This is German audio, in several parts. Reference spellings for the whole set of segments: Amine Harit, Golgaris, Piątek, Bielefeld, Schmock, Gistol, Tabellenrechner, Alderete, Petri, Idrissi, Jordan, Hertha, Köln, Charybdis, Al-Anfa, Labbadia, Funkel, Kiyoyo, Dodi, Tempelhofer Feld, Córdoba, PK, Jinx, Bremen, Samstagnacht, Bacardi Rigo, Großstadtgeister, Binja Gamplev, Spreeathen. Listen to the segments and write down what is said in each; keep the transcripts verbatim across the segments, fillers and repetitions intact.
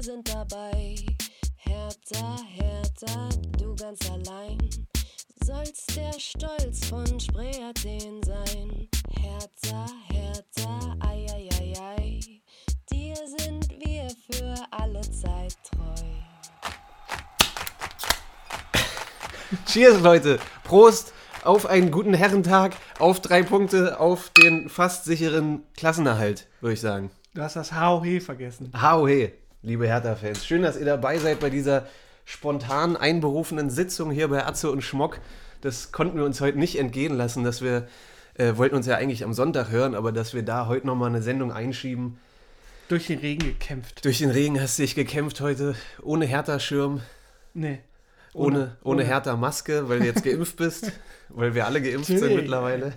wir sind dabei. Hertha, Hertha, du ganz allein. Sollst der Stolz von Spreeathen sein. Hertha, Hertha, ai, ai, ai, ai. Dir sind wir für alle Zeit treu. Cheers, Leute. Prost auf einen guten Herrentag, auf drei Punkte, auf den fast sicheren Klassenerhalt, würde ich sagen. Du hast das Hauhe vergessen. Hauhe, liebe Hertha-Fans. Schön, dass ihr dabei seid bei dieser spontan einberufenen Sitzung hier bei Atze und Schmock. Das konnten wir uns heute nicht entgehen lassen, dass wir, äh, wollten uns ja eigentlich am Sonntag hören, aber dass wir da heute nochmal eine Sendung einschieben. Durch den Regen gekämpft. Durch den Regen hast du dich gekämpft heute, ohne Hertha-Schirm. Nee. Ohne, ohne, ohne Hertha-Maske, weil du jetzt geimpft bist, weil wir alle geimpft sind mittlerweile.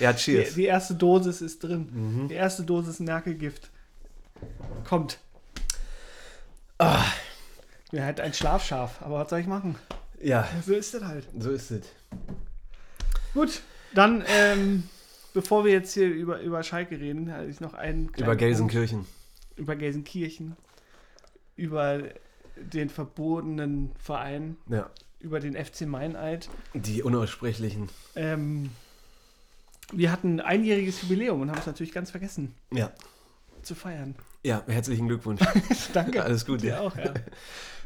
Ja, cheers. Die, die erste Dosis ist drin. Mhm. Die erste Dosis Merkelgift kommt. Ah. Mir halt ein Schlafschaf, aber was soll ich machen? Ja. So ist es halt. So ist es. Gut, dann, ähm, bevor wir jetzt hier über, über Schalke reden, hatte ich noch einen kleinen... Über Gelsenkirchen. Punkt. Über Gelsenkirchen. Über... den verbotenen Verein, ja. Über den F C Meineid. Die unaussprechlichen. Ähm, wir hatten ein einjähriges Jubiläum und haben es natürlich ganz vergessen, ja, zu feiern. Ja, herzlichen Glückwunsch. Danke. Alles Gute. Ja, auch, ja.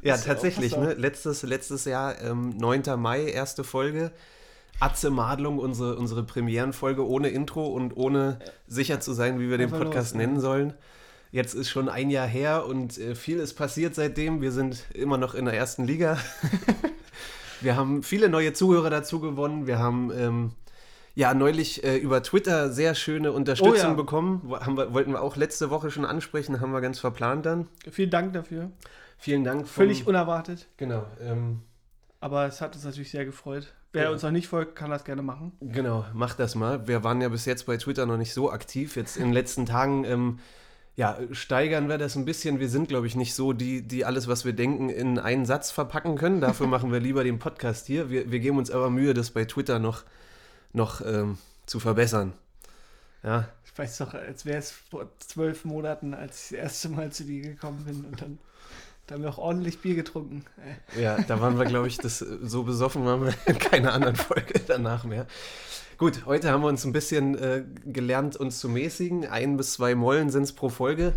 Ja, tatsächlich. Ne? Letztes, letztes Jahr, ähm, neunter Mai, erste Folge. Atze Madlung, unsere, unsere Premierenfolge ohne Intro und ohne sicher zu sein, wie wir den Podcast los, nennen ja. sollen. Jetzt ist schon ein Jahr her und äh, viel ist passiert seitdem. Wir sind immer noch in der ersten Liga. Wir haben viele neue Zuhörer dazu gewonnen. Wir haben ähm, ja neulich äh, über Twitter sehr schöne Unterstützung oh, ja. bekommen. Haben wir, wollten wir auch letzte Woche schon ansprechen, haben wir ganz verplant dann. Vielen Dank dafür. Vielen Dank. Vom, Völlig unerwartet. Genau. Ähm, Aber es hat uns natürlich sehr gefreut. Wer ja. uns noch nicht folgt, kann das gerne machen. Genau, macht das mal. Wir waren ja bis jetzt bei Twitter noch nicht so aktiv. Jetzt in den letzten Tagen... Ähm, Ja, steigern wir das ein bisschen. Wir sind, glaube ich, nicht so, die, die alles, was wir denken, in einen Satz verpacken können. Dafür machen wir lieber den Podcast hier. Wir, wir geben uns aber Mühe, das bei Twitter noch, noch ähm, zu verbessern. Ja. Ich weiß doch, als wäre es vor zwölf Monaten, als ich das erste Mal zu dir gekommen bin. Und dann, dann haben wir auch ordentlich Bier getrunken. Ja, da waren wir, glaube ich, das, so besoffen waren wir in keiner anderen Folge danach mehr. Gut, heute haben wir uns ein bisschen äh, gelernt, uns zu mäßigen. Ein bis zwei Mollen sind es pro Folge.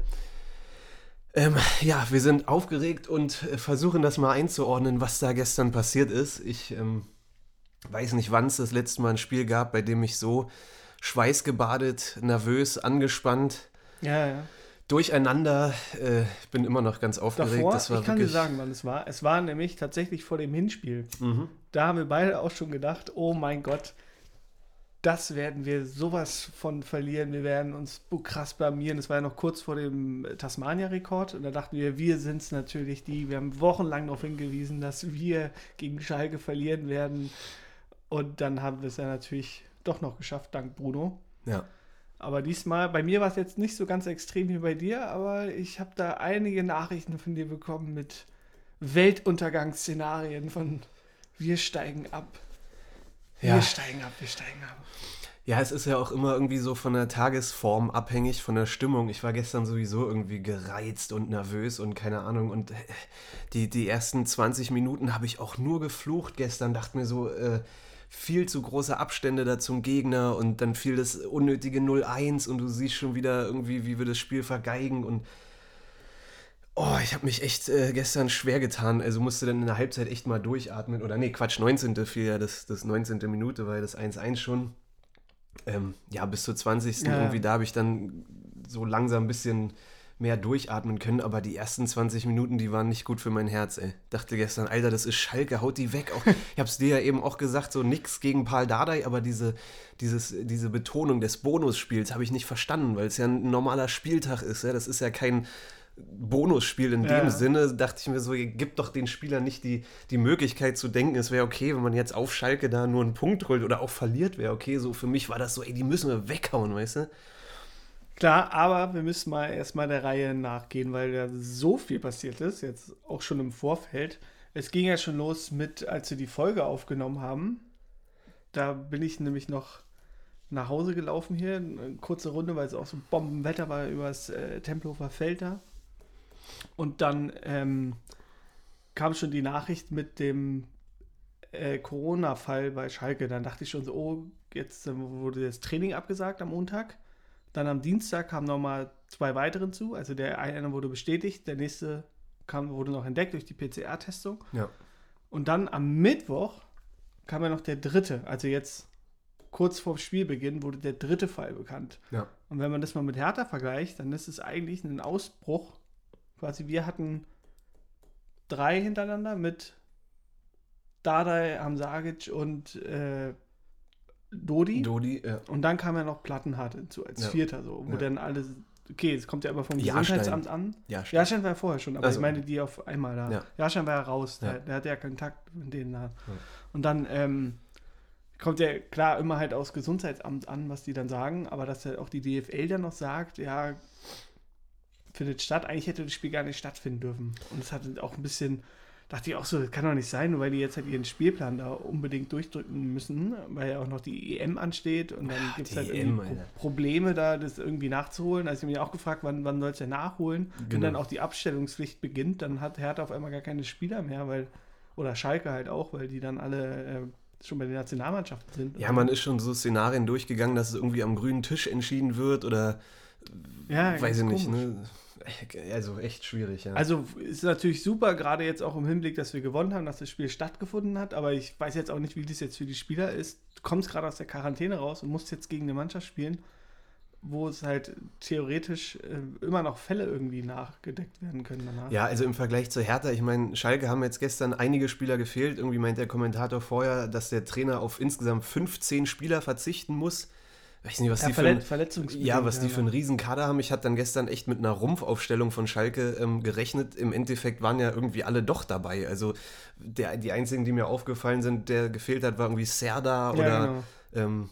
Ähm, ja, wir sind aufgeregt und versuchen das mal einzuordnen, was da gestern passiert ist. Ich ähm, weiß nicht, wann es das letzte Mal ein Spiel gab, bei dem ich so schweißgebadet, nervös, angespannt, ja, ja. durcheinander, äh, ich bin immer noch ganz aufgeregt. Davor, das war ich kann dir sagen, wann es war. Es war nämlich tatsächlich vor dem Hinspiel. Mhm. Da haben wir beide auch schon gedacht, oh mein Gott, das werden wir sowas von verlieren. Wir werden uns krass blamieren. Das war ja noch kurz vor dem Tasmania-Rekord. Und da dachten wir, wir sind es natürlich die. Wir haben wochenlang darauf hingewiesen, dass wir gegen Schalke verlieren werden. Und dann haben wir es ja natürlich doch noch geschafft, dank Bruno. Ja. Aber diesmal, bei mir war es jetzt nicht so ganz extrem wie bei dir, aber ich habe da einige Nachrichten von dir bekommen mit Weltuntergangsszenarien von wir steigen ab. Ja. Wir steigen ab, wir steigen ab. Ja, es ist ja auch immer irgendwie so von der Tagesform abhängig, von der Stimmung. Ich war gestern sowieso irgendwie gereizt und nervös und keine Ahnung. Und die, die ersten zwanzig Minuten habe ich auch nur geflucht gestern. Dachte mir so, äh, viel zu große Abstände da zum Gegner. Und dann fiel das unnötige null eins und du siehst schon wieder irgendwie, wie wir das Spiel vergeigen. Und oh, ich habe mich echt äh, gestern schwer getan. Also musste dann in der Halbzeit echt mal durchatmen. Oder nee, Quatsch, neunzehnte fiel ja das, das neunzehnte Minute, war ja das eins eins schon. Ähm, ja, bis zur zwanzigsten Ja. Irgendwie da habe ich dann so langsam ein bisschen mehr durchatmen können. Aber die ersten zwanzig Minuten, die waren nicht gut für mein Herz, ey. Dachte gestern, Alter, das ist Schalke, haut die weg. Auch, ich habe es dir ja eben auch gesagt, so nix gegen Pál Dárdai, aber diese, dieses, diese Betonung des Bonusspiels habe ich nicht verstanden, weil es ja ein normaler Spieltag ist. Ja? Das ist ja kein... Bonusspiel in ja. dem Sinne, dachte ich mir so, ihr gebt doch den Spielern nicht die, die Möglichkeit zu denken, es wäre okay, wenn man jetzt auf Schalke da nur einen Punkt holt oder auch verliert wäre okay, so für mich war das so, ey, die müssen wir weghauen, weißt du? Klar, aber wir müssen mal erstmal der Reihe nachgehen, weil da so viel passiert ist, jetzt auch schon im Vorfeld. Es ging ja schon los mit, als wir die Folge aufgenommen haben, da bin ich nämlich noch nach Hause gelaufen hier, eine kurze Runde, weil es auch so Bombenwetter war übers äh, Tempelhofer Feld da. Und dann ähm, kam schon die Nachricht mit dem äh, Corona-Fall bei Schalke. Dann dachte ich schon so, oh, jetzt wurde das Training abgesagt am Montag. Dann am Dienstag kamen nochmal zwei weitere zu. Also der eine wurde bestätigt, der nächste kam, wurde noch entdeckt durch die P C R-Testung. Ja. Und dann am Mittwoch kam ja noch der dritte. Also jetzt kurz vor Spielbeginn wurde der dritte Fall bekannt. Ja. Und wenn man das mal mit Hertha vergleicht, dann ist es eigentlich ein Ausbruch. Quasi wir hatten drei hintereinander mit Dárdai, Hamzagic und äh, Dodi. Dodi, ja. Und dann kam ja noch Plattenhardt hinzu als ja. Vierter, so, wo ja. dann alle, okay, es kommt ja aber vom Jarstein. Gesundheitsamt an. Jarstein. Jarstein war ja vorher schon, aber also. Ich meine die auf einmal da. Ja. Jarstein war ja raus, ja. Der, der hatte ja Kontakt mit denen da. Ja. Und dann ähm, kommt ja klar immer halt aus Gesundheitsamt an, was die dann sagen, aber dass ja auch die D F L dann noch sagt, ja, findet statt, eigentlich hätte das Spiel gar nicht stattfinden dürfen. Und es hat auch ein bisschen, dachte ich auch so, das kann doch nicht sein, nur weil die jetzt halt ihren Spielplan da unbedingt durchdrücken müssen, weil ja auch noch die E M ansteht und dann gibt es halt E M, irgendwie Pro- Probleme da, das irgendwie nachzuholen. Also ich habe mich auch gefragt, wann, wann soll es denn nachholen? Genau. Wenn dann auch die Abstellungspflicht beginnt, dann hat Hertha auf einmal gar keine Spieler mehr, weil, oder Schalke halt auch, weil die dann alle äh, schon bei der Nationalmannschaft sind. Ja, man ist schon so Szenarien durchgegangen, dass es irgendwie am grünen Tisch entschieden wird oder ja, weiß ich nicht, komisch. Ne? Also echt schwierig, ja. Also ist natürlich super, gerade jetzt auch im Hinblick, dass wir gewonnen haben, dass das Spiel stattgefunden hat, aber ich weiß jetzt auch nicht, wie das jetzt für die Spieler ist. Du kommst gerade aus der Quarantäne raus und musst jetzt gegen eine Mannschaft spielen, wo es halt theoretisch äh, immer noch Fälle irgendwie nachgedeckt werden können danach. Ja, also im Vergleich zu Hertha, ich meine, Schalke haben jetzt gestern einige Spieler gefehlt. Irgendwie meint der Kommentator vorher, dass der Trainer auf insgesamt fünfzehn Spieler verzichten muss. Ich weiß nicht, was ja, die Verlet- für ein, ja, was die ja. für einen riesen Kader haben. Ich hatte dann gestern echt mit einer Rumpfaufstellung von Schalke ähm, gerechnet. Im Endeffekt waren ja irgendwie alle doch dabei. Also der, die einzigen, die mir aufgefallen sind, der gefehlt hat, war irgendwie Serdar ja, oder genau. ähm,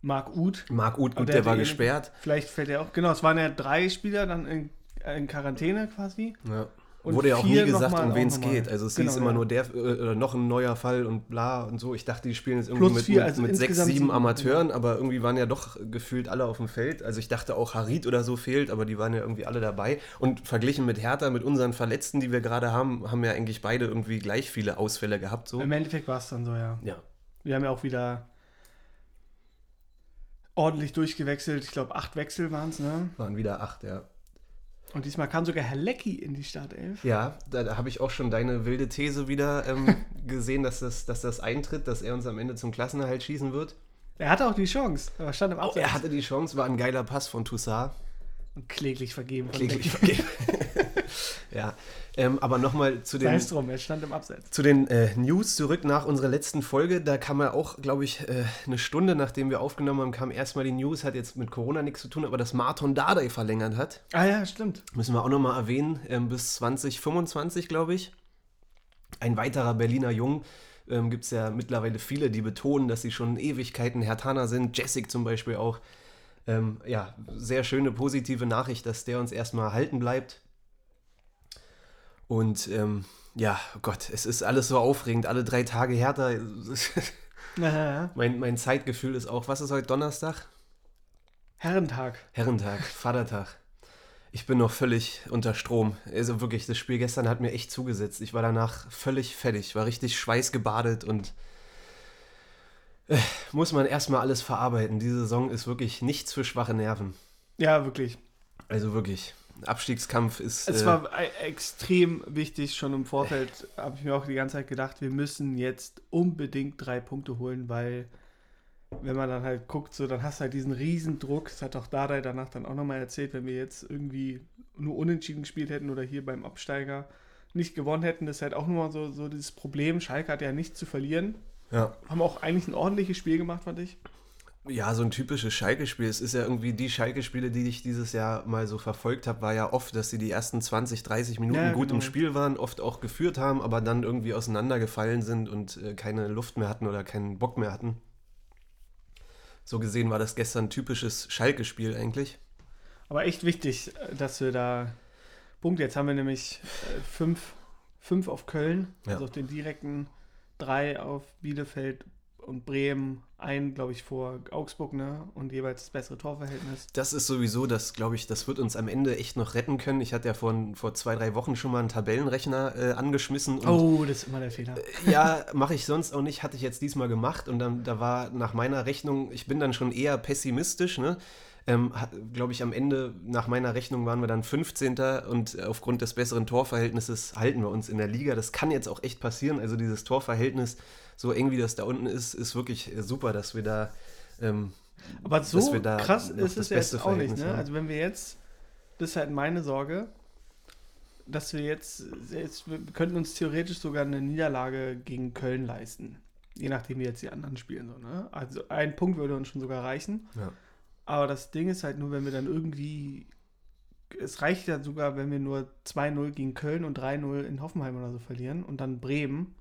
Marc Uth. Marc Uth, gut, der, der war gesperrt. Vielleicht fällt er auch. Genau, es waren ja drei Spieler dann in, in Quarantäne quasi. Ja. Und wurde ja auch nie gesagt, um wen es geht. Also es genau, hieß immer ja. nur der oder noch ein neuer Fall und bla und so. Ich dachte, die spielen jetzt irgendwie Plus mit, vier, also mit sechs, sieben Amateuren, ja. aber irgendwie waren ja doch gefühlt alle auf dem Feld. Also ich dachte auch, Harit oder so fehlt, aber die waren ja irgendwie alle dabei. Und verglichen mit Hertha, mit unseren Verletzten, die wir gerade haben, haben ja eigentlich beide irgendwie gleich viele Ausfälle gehabt. So. Im Endeffekt war es dann so, ja. ja. Wir haben ja auch wieder ordentlich durchgewechselt. Ich glaube, acht Wechsel waren es, ne? Waren wieder acht, ja. Und diesmal kam sogar Herr Lecky in die Startelf. Ja, da, da habe ich auch schon deine wilde These wieder ähm, gesehen, dass das, dass das eintritt, dass er uns am Ende zum Klassenerhalt schießen wird. Er hatte auch die Chance, aber stand im Abseits. Oh, er hatte die Chance, war ein geiler Pass von Toussaint. Und kläglich vergeben. Von kläglich Lecky. vergeben. Ja, ähm, aber nochmal zu den, drum, er stand im Abseits. Zu den äh, News zurück nach unserer letzten Folge. Da kam er auch, glaube ich, äh, eine Stunde, nachdem wir aufgenommen haben, kam erstmal die News, hat jetzt mit Corona nichts zu tun, aber dass Márton Dárdai verlängert hat. Ah ja, stimmt. Müssen wir auch nochmal erwähnen, ähm, bis zwanzig fünfundzwanzig, glaube ich. Ein weiterer Berliner Jung. Ähm, gibt es ja mittlerweile viele, die betonen, dass sie schon Ewigkeiten Herthaner sind. Jessic zum Beispiel auch. Ähm, ja, sehr schöne, positive Nachricht, dass der uns erstmal erhalten bleibt. Und ähm, ja, Gott, es ist alles so aufregend, alle drei Tage Hertha. mein, mein Zeitgefühl ist auch, was ist heute Donnerstag? Herrentag. Herrentag, Vatertag. Ich bin noch völlig unter Strom. Also wirklich, das Spiel gestern hat mir echt zugesetzt. Ich war danach völlig fertig, war richtig schweißgebadet und äh, muss man erstmal alles verarbeiten. Diese Saison ist wirklich nichts für schwache Nerven. Ja, wirklich. Also wirklich. Abstiegskampf ist... Es äh, war extrem wichtig, schon im Vorfeld äh, habe ich mir auch die ganze Zeit gedacht, wir müssen jetzt unbedingt drei Punkte holen, weil wenn man dann halt guckt, so, dann hast du halt diesen riesen Druck, das hat auch Dárdai danach dann auch nochmal erzählt, wenn wir jetzt irgendwie nur unentschieden gespielt hätten oder hier beim Absteiger nicht gewonnen hätten, das ist halt auch nochmal so, so dieses Problem, Schalke hat ja nichts zu verlieren, ja. Haben auch eigentlich ein ordentliches Spiel gemacht, fand ich. Ja, so ein typisches Schalke-Spiel. Es ist ja irgendwie die Schalke-Spiele, die ich dieses Jahr mal so verfolgt habe, war ja oft, dass sie die ersten zwanzig, dreißig Minuten ja, gut genau. im Spiel waren, oft auch geführt haben, aber dann irgendwie auseinandergefallen sind und äh, keine Luft mehr hatten oder keinen Bock mehr hatten. So gesehen war das gestern ein typisches Schalke-Spiel eigentlich. Aber echt wichtig, dass wir da Punkt. Jetzt haben wir nämlich äh, fünf, fünf auf Köln, ja. Also auf den direkten, drei auf Bielefeld und Bremen ein, glaube ich, vor Augsburg, ne? Und jeweils das bessere Torverhältnis. Das ist sowieso, das glaube ich, das wird uns am Ende echt noch retten können. Ich hatte ja vor, vor zwei, drei Wochen schon mal einen Tabellenrechner äh, angeschmissen. Und, oh, das ist immer der Fehler. Äh, ja, mache ich sonst auch nicht, hatte ich jetzt diesmal gemacht. Und dann da war nach meiner Rechnung, ich bin dann schon eher pessimistisch, ne? Ähm, glaube ich, am Ende, nach meiner Rechnung, waren wir dann fünfzehnten und aufgrund des besseren Torverhältnisses halten wir uns in der Liga. Das kann jetzt auch echt passieren. Also dieses Torverhältnis, so eng wie das da unten ist, ist wirklich super, dass wir da ähm, aber so da krass ist es ja jetzt auch nicht, ne? Also wenn wir jetzt, das ist halt meine Sorge, dass wir jetzt, jetzt wir könnten uns theoretisch sogar eine Niederlage gegen Köln leisten. Je nachdem, wie jetzt die anderen spielen. So, ne? Also ein Punkt würde uns schon sogar reichen. Ja. Aber das Ding ist halt nur, wenn wir dann irgendwie, es reicht ja sogar, wenn wir nur zwei null gegen Köln und drei null in Hoffenheim oder so verlieren und dann Bremen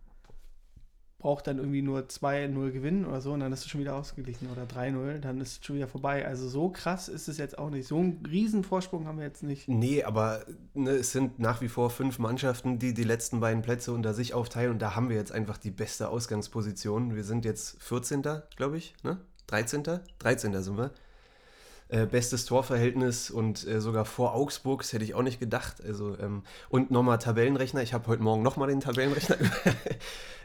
braucht dann irgendwie nur zwei null gewinnen oder so und dann ist es schon wieder ausgeglichen oder drei null, dann ist es schon wieder vorbei. Also so krass ist es jetzt auch nicht. So einen riesen Vorsprung haben wir jetzt nicht. Nee, aber ne, es sind nach wie vor fünf Mannschaften, die die letzten beiden Plätze unter sich aufteilen und da haben wir jetzt einfach die beste Ausgangsposition. Wir sind jetzt vierzehnten, glaube ich, ne? dreizehnten. dreizehnten sind wir. Bestes Torverhältnis und äh, sogar vor Augsburg, das hätte ich auch nicht gedacht. Also ähm, und nochmal Tabellenrechner, ich habe heute Morgen nochmal den Tabellenrechner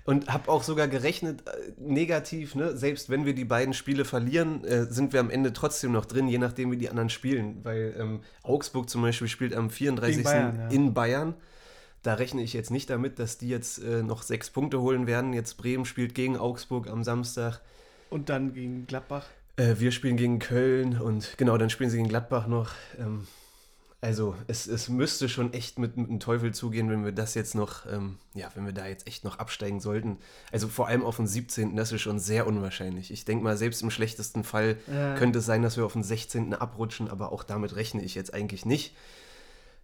und habe auch sogar gerechnet, äh, negativ, ne? Selbst wenn wir die beiden Spiele verlieren, äh, sind wir am Ende trotzdem noch drin, je nachdem wie die anderen spielen, weil ähm, Augsburg zum Beispiel spielt am vierunddreißigsten in Bayern, ja. in Bayern. Da rechne ich jetzt nicht damit, dass die jetzt äh, noch sechs Punkte holen werden. Jetzt Bremen spielt gegen Augsburg am Samstag. Und dann gegen Gladbach. Wir spielen gegen Köln und genau, dann spielen sie gegen Gladbach noch. Also es, es müsste schon echt mit, mit dem Teufel zugehen, wenn wir das jetzt noch, ja, wenn wir da jetzt echt noch absteigen sollten. Also vor allem auf den siebzehnten, das ist schon sehr unwahrscheinlich. Ich denke mal, selbst im schlechtesten Fall ja. könnte es sein, dass wir auf den sechzehnten abrutschen, aber auch damit rechne ich jetzt eigentlich nicht.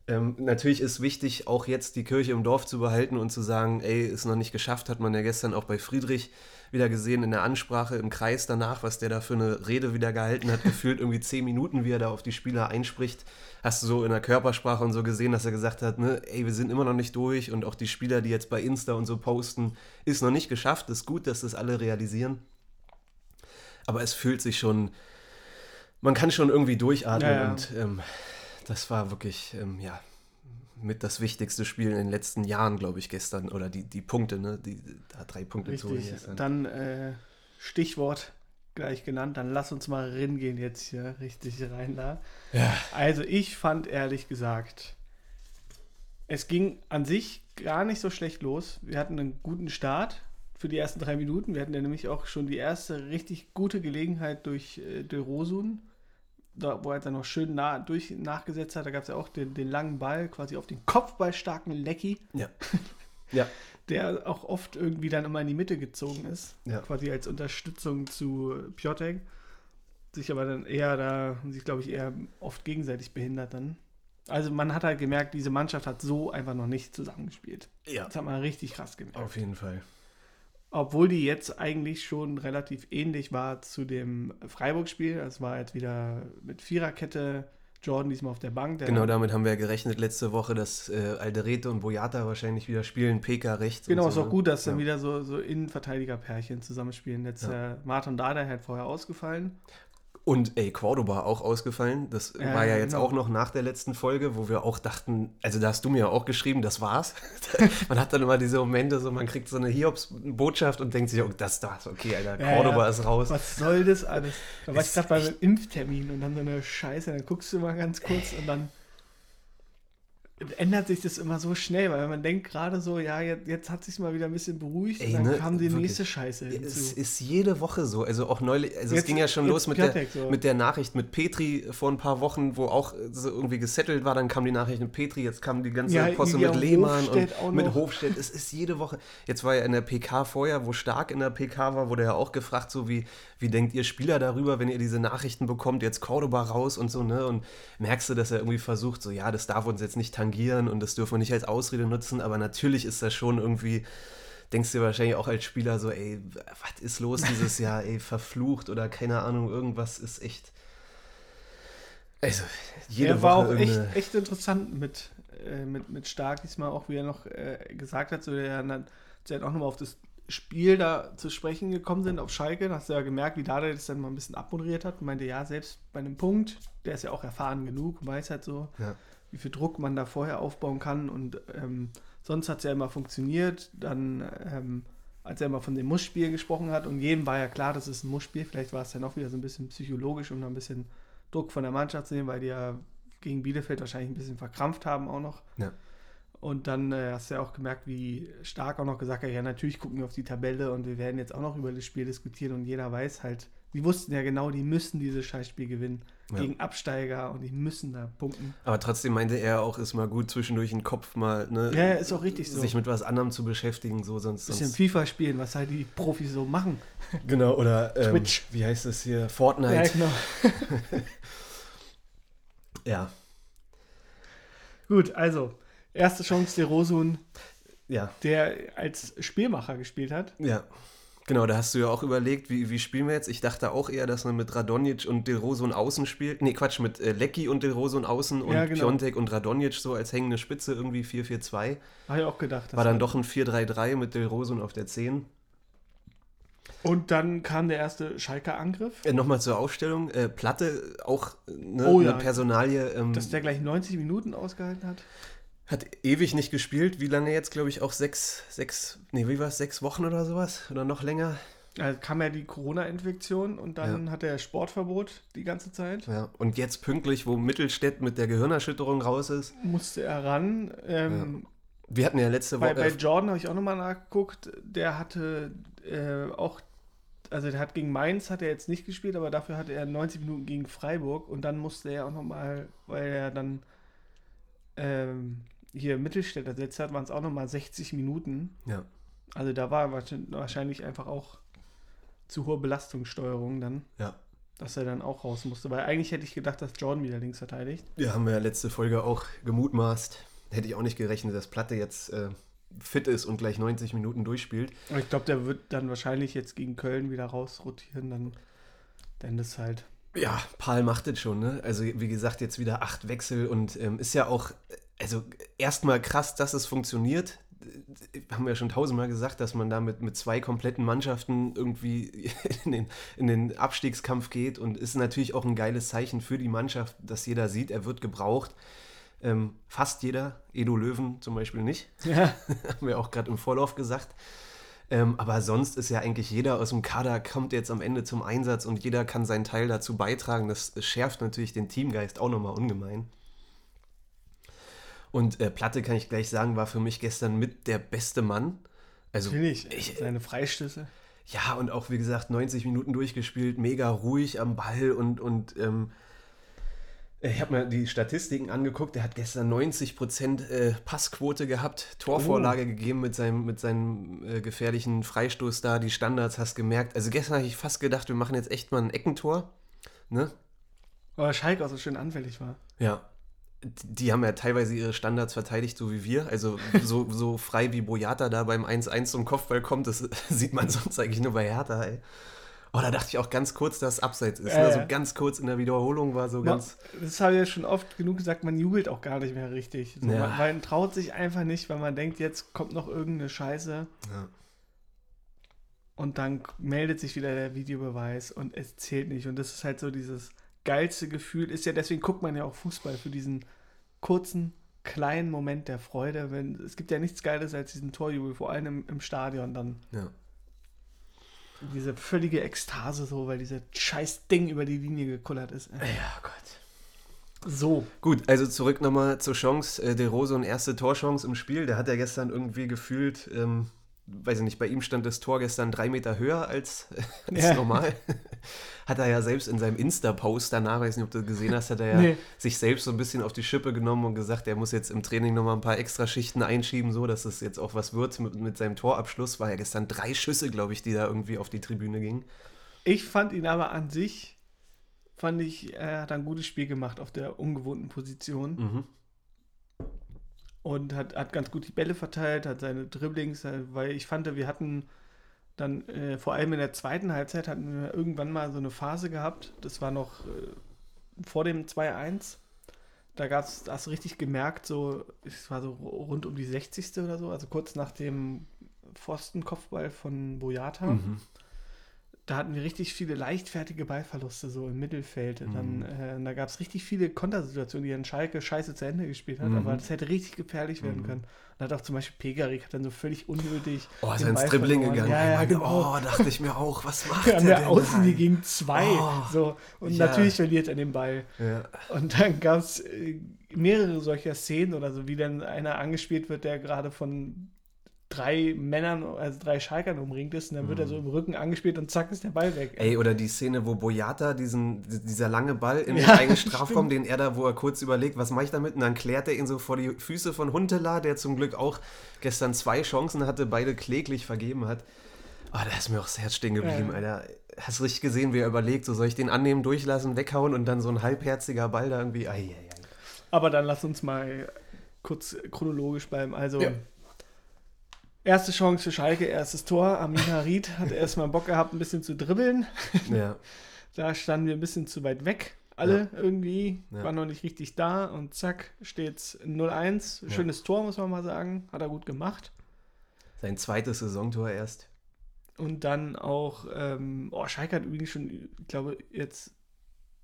Ähm, natürlich ist wichtig, auch jetzt die Kirche im Dorf zu behalten und zu sagen, ey, ist noch nicht geschafft, hat man ja gestern auch bei Friedrich wieder gesehen in der Ansprache im Kreis danach, was der da für eine Rede wieder gehalten hat, gefühlt irgendwie zehn Minuten, wie er da auf die Spieler einspricht, hast du so in der Körpersprache und so gesehen, dass er gesagt hat, ne, ey, wir sind immer noch nicht durch und auch die Spieler, die jetzt bei Insta und so posten, ist noch nicht geschafft, ist gut, dass das alle realisieren, aber es fühlt sich schon, man kann schon irgendwie durchatmen ja, ja. und ähm, das war wirklich, ähm, ja, mit das wichtigste Spiel in den letzten Jahren, glaube ich, gestern. Oder die, die Punkte, ne? Die, da drei Punkte zu holen gestern. Dann äh, Stichwort gleich genannt, dann lass uns mal reingehen jetzt hier richtig rein da. Ja. Also ich fand ehrlich gesagt, es ging an sich gar nicht so schlecht los. Wir hatten einen guten Start für die ersten drei Minuten. Wir hatten ja nämlich auch schon die erste richtig gute Gelegenheit durch äh, Dilrosun. Da, wo er dann noch schön nah, durch, nachgesetzt hat, da gab es ja auch den, den langen Ball, quasi auf den kopfballstarken Lecky, ja. ja. der auch oft irgendwie dann immer in die Mitte gezogen ist, ja. quasi als Unterstützung zu Piątek, sich aber dann eher da, sich glaube ich eher oft gegenseitig behindert dann. Also man hat halt gemerkt, diese Mannschaft hat so einfach noch nicht zusammengespielt. Ja. Das hat man richtig krass gemerkt. Auf jeden Fall. Obwohl die jetzt eigentlich schon relativ ähnlich war zu dem Freiburg-Spiel. Es war jetzt wieder mit Viererkette, Jordan diesmal auf der Bank. Der genau, damit haben wir ja gerechnet letzte Woche, dass äh, Alderete und Boyata wahrscheinlich wieder spielen, P K rechts. Genau, ist so, auch gut, dass ja. dann wieder so, so Innenverteidiger-Pärchen zusammenspielen. Jetzt ja. äh, Márton Dárdai hat vorher ausgefallen. Und ey, Córdoba auch ausgefallen. Das äh, war ja jetzt genau. auch noch nach der letzten Folge, wo wir auch dachten, also da hast du mir auch geschrieben, das war's. Man hat dann immer diese Momente, so man kriegt so eine Hiobs-Botschaft und denkt sich, oh, das war's, okay, Alter, ja, Córdoba ja. ist raus. Was soll das alles? Da war ich gerade bei einem Impftermin und dann so eine Scheiße, dann guckst du mal ganz kurz und dann ändert sich das immer so schnell, weil man denkt gerade so, ja, jetzt, jetzt hat sich mal wieder ein bisschen beruhigt Ey, und dann ne, kam die wirklich. nächste Scheiße hinzu. Es ist jede Woche so, also auch neulich, also jetzt, es ging ja schon los mit der, so. mit der Nachricht mit Petri vor ein paar Wochen, wo auch so irgendwie gesettelt war, dann kam die Nachricht mit Petri, jetzt kam die ganze ja, Posse mit Lehmann Hofstedt und mit Hofstedt, es ist jede Woche, jetzt war ja in der P K vorher, wo Stark in der P K war, wurde ja auch gefragt, so wie, wie denkt ihr Spieler darüber, wenn ihr diese Nachrichten bekommt, jetzt Córdoba raus und so, ne, und merkst du, dass er irgendwie versucht, so, ja, das darf uns jetzt nicht tangieren und das dürfen wir nicht als Ausrede nutzen, aber natürlich ist das schon irgendwie, denkst du dir wahrscheinlich auch als Spieler so, ey, was ist los dieses Jahr, ey, verflucht oder keine Ahnung, irgendwas ist echt, also jede ja, Woche war auch echt, echt interessant mit, äh, mit, mit Stark diesmal auch, wie er noch äh, gesagt hat, so der, der hat auch nochmal auf das Spiel da zu sprechen gekommen sind auf Schalke, hast du ja gemerkt, wie Dárdai das dann mal ein bisschen abmoderiert hat und meinte, ja, selbst bei einem Punkt, der ist ja auch erfahren genug und weiß halt so, ja. wie viel Druck man da vorher aufbauen kann und ähm, sonst hat es ja immer funktioniert, dann ähm, als er immer von dem Muss-Spiel gesprochen hat und jedem war ja klar, das ist ein Muss-Spiel, vielleicht war es dann auch wieder so ein bisschen psychologisch, um da ein bisschen Druck von der Mannschaft zu nehmen, weil die ja gegen Bielefeld wahrscheinlich ein bisschen verkrampft haben auch noch. Ja. Und dann äh, hast du ja auch gemerkt, wie Stark auch noch gesagt hat, ja natürlich gucken wir auf die Tabelle und wir werden jetzt auch noch über das Spiel diskutieren und jeder weiß halt, die wussten ja genau, die müssen dieses Scheißspiel gewinnen ja. gegen Absteiger und die müssen da punkten. Aber trotzdem meinte er auch, ist mal gut zwischendurch den Kopf mal, ne, ja, ist auch richtig so. Sich mit was anderem zu beschäftigen, so sonst. Bisschen sonst FIFA spielen, was halt die Profis so machen. Genau, oder ähm, Twitch. Wie heißt das hier? Fortnite. Ja, genau. ja. Gut, also. Erste Chance, Dilrosun, ja. der als Spielmacher gespielt hat. Ja, genau, da hast du ja auch überlegt, wie, wie spielen wir jetzt? Ich dachte auch eher, dass man mit Radonjić und Dilrosun außen spielt. Nee, Quatsch, mit äh, Lecky und Dilrosun außen und ja, genau. Piątek und Radonjić so als hängende Spitze irgendwie vier vier zwei. Habe ich auch gedacht. Das war dann doch ein vier drei drei mit Dilrosun auf der zehn. Und dann kam der erste Schalker Angriff. Äh, Nochmal zur Aufstellung. Äh, Platte, auch ne, oh, ja. eine Personalie. Ähm, Dass der gleich neunzig Minuten ausgehalten hat. Hat ewig nicht gespielt. Wie lange jetzt, glaube ich, auch sechs, sechs, nee, wie war es, sechs Wochen oder sowas? Oder noch länger? Also kam ja die Corona-Infektion und dann ja. hat er Sportverbot die ganze Zeit. Ja. Und jetzt pünktlich, wo Mittelstädt mit der Gehirnerschütterung raus ist. Musste er ran. Ähm, ja. Wir hatten ja letzte Woche... Bei, bei Jordan habe ich auch nochmal nachgeguckt. Der hatte äh, auch... Also der hat gegen Mainz hat er jetzt nicht gespielt, aber dafür hatte er neunzig Minuten gegen Freiburg. Und dann musste er auch nochmal, weil er dann... Ähm, hier Mittelstädt ersetzt hat, waren es auch nochmal sechzig Minuten. Ja. Also da war wahrscheinlich einfach auch zu hohe Belastungssteuerung dann, ja. dass er dann auch raus musste. Weil eigentlich hätte ich gedacht, dass Jordan wieder links verteidigt. Ja, haben wir ja letzte Folge auch gemutmaßt. Hätte ich auch nicht gerechnet, dass Platte jetzt äh, fit ist und gleich neunzig Minuten durchspielt. Aber ich glaube, der wird dann wahrscheinlich jetzt gegen Köln wieder rausrotieren, dann, dann ist halt... Ja, Pál macht es schon, ne? Also wie gesagt, jetzt wieder acht Wechsel und ähm, ist ja auch... Also erstmal krass, dass es funktioniert. Haben wir ja schon tausendmal gesagt, dass man da mit, mit zwei kompletten Mannschaften irgendwie in den, in den Abstiegskampf geht und ist natürlich auch ein geiles Zeichen für die Mannschaft, dass jeder sieht, er wird gebraucht. Ähm, fast jeder, Edo Löwen zum Beispiel nicht, ja. haben wir auch gerade im Vorlauf gesagt. Ähm, aber sonst ist ja eigentlich jeder aus dem Kader, kommt jetzt am Ende zum Einsatz und jeder kann seinen Teil dazu beitragen. Das schärft natürlich den Teamgeist auch nochmal ungemein. Und äh, Platte, kann ich gleich sagen, war für mich gestern mit der beste Mann. Also, Natürlich, ich, seine Freistöße. Ja, und auch, wie gesagt, neunzig Minuten durchgespielt, mega ruhig am Ball. Und, und ähm, ich habe mir die Statistiken angeguckt. Er hat gestern neunzig Prozent äh, Passquote gehabt, Torvorlage oh. gegeben mit seinem, mit seinem äh, gefährlichen Freistoß da. Die Standards, hast gemerkt. Also gestern habe ich fast gedacht, wir machen jetzt echt mal ein Eckentor. Ne? Weil Schalke auch so schön anfällig war. Ja. Die haben ja teilweise ihre Standards verteidigt, so wie wir. Also so, so frei wie Boyata da beim eins eins zum Kopfball kommt, das sieht man sonst eigentlich nur bei Hertha. Ey. Oh, da dachte ich auch ganz kurz, dass es abseits ist. Äh, ne? So ja. ganz kurz in der Wiederholung war so man, ganz... Das habe ich ja schon oft genug gesagt, man jubelt auch gar nicht mehr richtig. So, ja. man, man traut sich einfach nicht, weil man denkt, jetzt kommt noch irgendeine Scheiße. Ja. Und dann meldet sich wieder der Videobeweis und es zählt nicht. Und das ist halt so dieses... geilste Gefühl ist ja, deswegen guckt man ja auch Fußball für diesen kurzen, kleinen Moment der Freude. Wenn, es gibt ja nichts Geiles als diesen Torjubel, vor allem im, im Stadion dann. Ja. Diese völlige Ekstase so, weil dieses scheiß Ding über die Linie gekullert ist. Ja, Gott. So. Gut, also zurück nochmal zur Chance. Äh, Dilrosun, erste Torchance im Spiel. Der hat ja gestern irgendwie gefühlt, ähm, weiß ich nicht, bei ihm stand das Tor gestern drei Meter höher als, als ja. normal. Hat er ja selbst in seinem Insta-Post danach, weiß nicht, ob du das gesehen hast, hat er ja nee. sich selbst so ein bisschen auf die Schippe genommen und gesagt, er muss jetzt im Training nochmal ein paar extra Schichten einschieben, so dass es jetzt auch was wird mit, mit seinem Torabschluss. War ja gestern drei Schüsse, glaube ich, die da irgendwie auf die Tribüne gingen. Ich fand ihn aber an sich, fand ich, er hat ein gutes Spiel gemacht auf der ungewohnten Position. Mhm. Und hat, hat ganz gut die Bälle verteilt, hat seine Dribblings, weil ich fand, wir hatten dann äh, vor allem in der zweiten Halbzeit hatten wir irgendwann mal so eine Phase gehabt, das war noch äh, vor dem zwei eins, da gab's, hast du richtig gemerkt, so, es war so rund um die sechzigste oder so, also kurz nach dem Pfostenkopfball von Boyata. Mhm. Da hatten wir richtig viele leichtfertige Ballverluste so im Mittelfeld. Dann, mhm. äh, da gab es richtig viele Kontersituationen, die dann Schalke scheiße zu Ende gespielt hat. Mhm. Aber das hätte richtig gefährlich werden mhm. können. Und hat auch zum Beispiel Pekarík hat dann so völlig unnötig... Oh, ist er ins Dribbling gegangen. Ja, ja, genau. Oh, dachte ich mir auch, was macht ja, der denn? Der Außen, die gegen zwei. Oh, so. Und ja. natürlich verliert er den Ball. Ja. Und dann gab es äh, mehrere solcher Szenen oder so, wie dann einer angespielt wird, der gerade von... drei Männern, also drei Schalkern umringt ist und dann wird er so im Rücken angespielt und zack ist der Ball weg. Ey, oder die Szene, wo Boyata diesen, dieser lange Ball in den ja, eigenen Strafraum, den er da, wo er kurz überlegt, was mache ich damit? Und dann klärt er ihn so vor die Füße von Huntelaar, der zum Glück auch gestern zwei Chancen hatte, beide kläglich vergeben hat. Oh, da ist mir auch das Herz stehen geblieben, ja. Alter. Hast du richtig gesehen, wie er überlegt, so soll ich den annehmen, durchlassen, weghauen und dann so ein halbherziger Ball da irgendwie. Ai, ai, ai. Aber dann lass uns mal kurz chronologisch bleiben. Also... Ja. Erste Chance für Schalke, erstes Tor. Amin Harit hat erstmal Bock gehabt, ein bisschen zu dribbeln. Ja. Da standen wir ein bisschen zu weit weg, alle ja. irgendwie, ja. waren noch nicht richtig da und zack, steht's null eins. Schönes ja. Tor, muss man mal sagen, hat er gut gemacht. Sein zweites Saisontor erst. Und dann auch, ähm, oh, Schalke hat übrigens schon, ich glaube, jetzt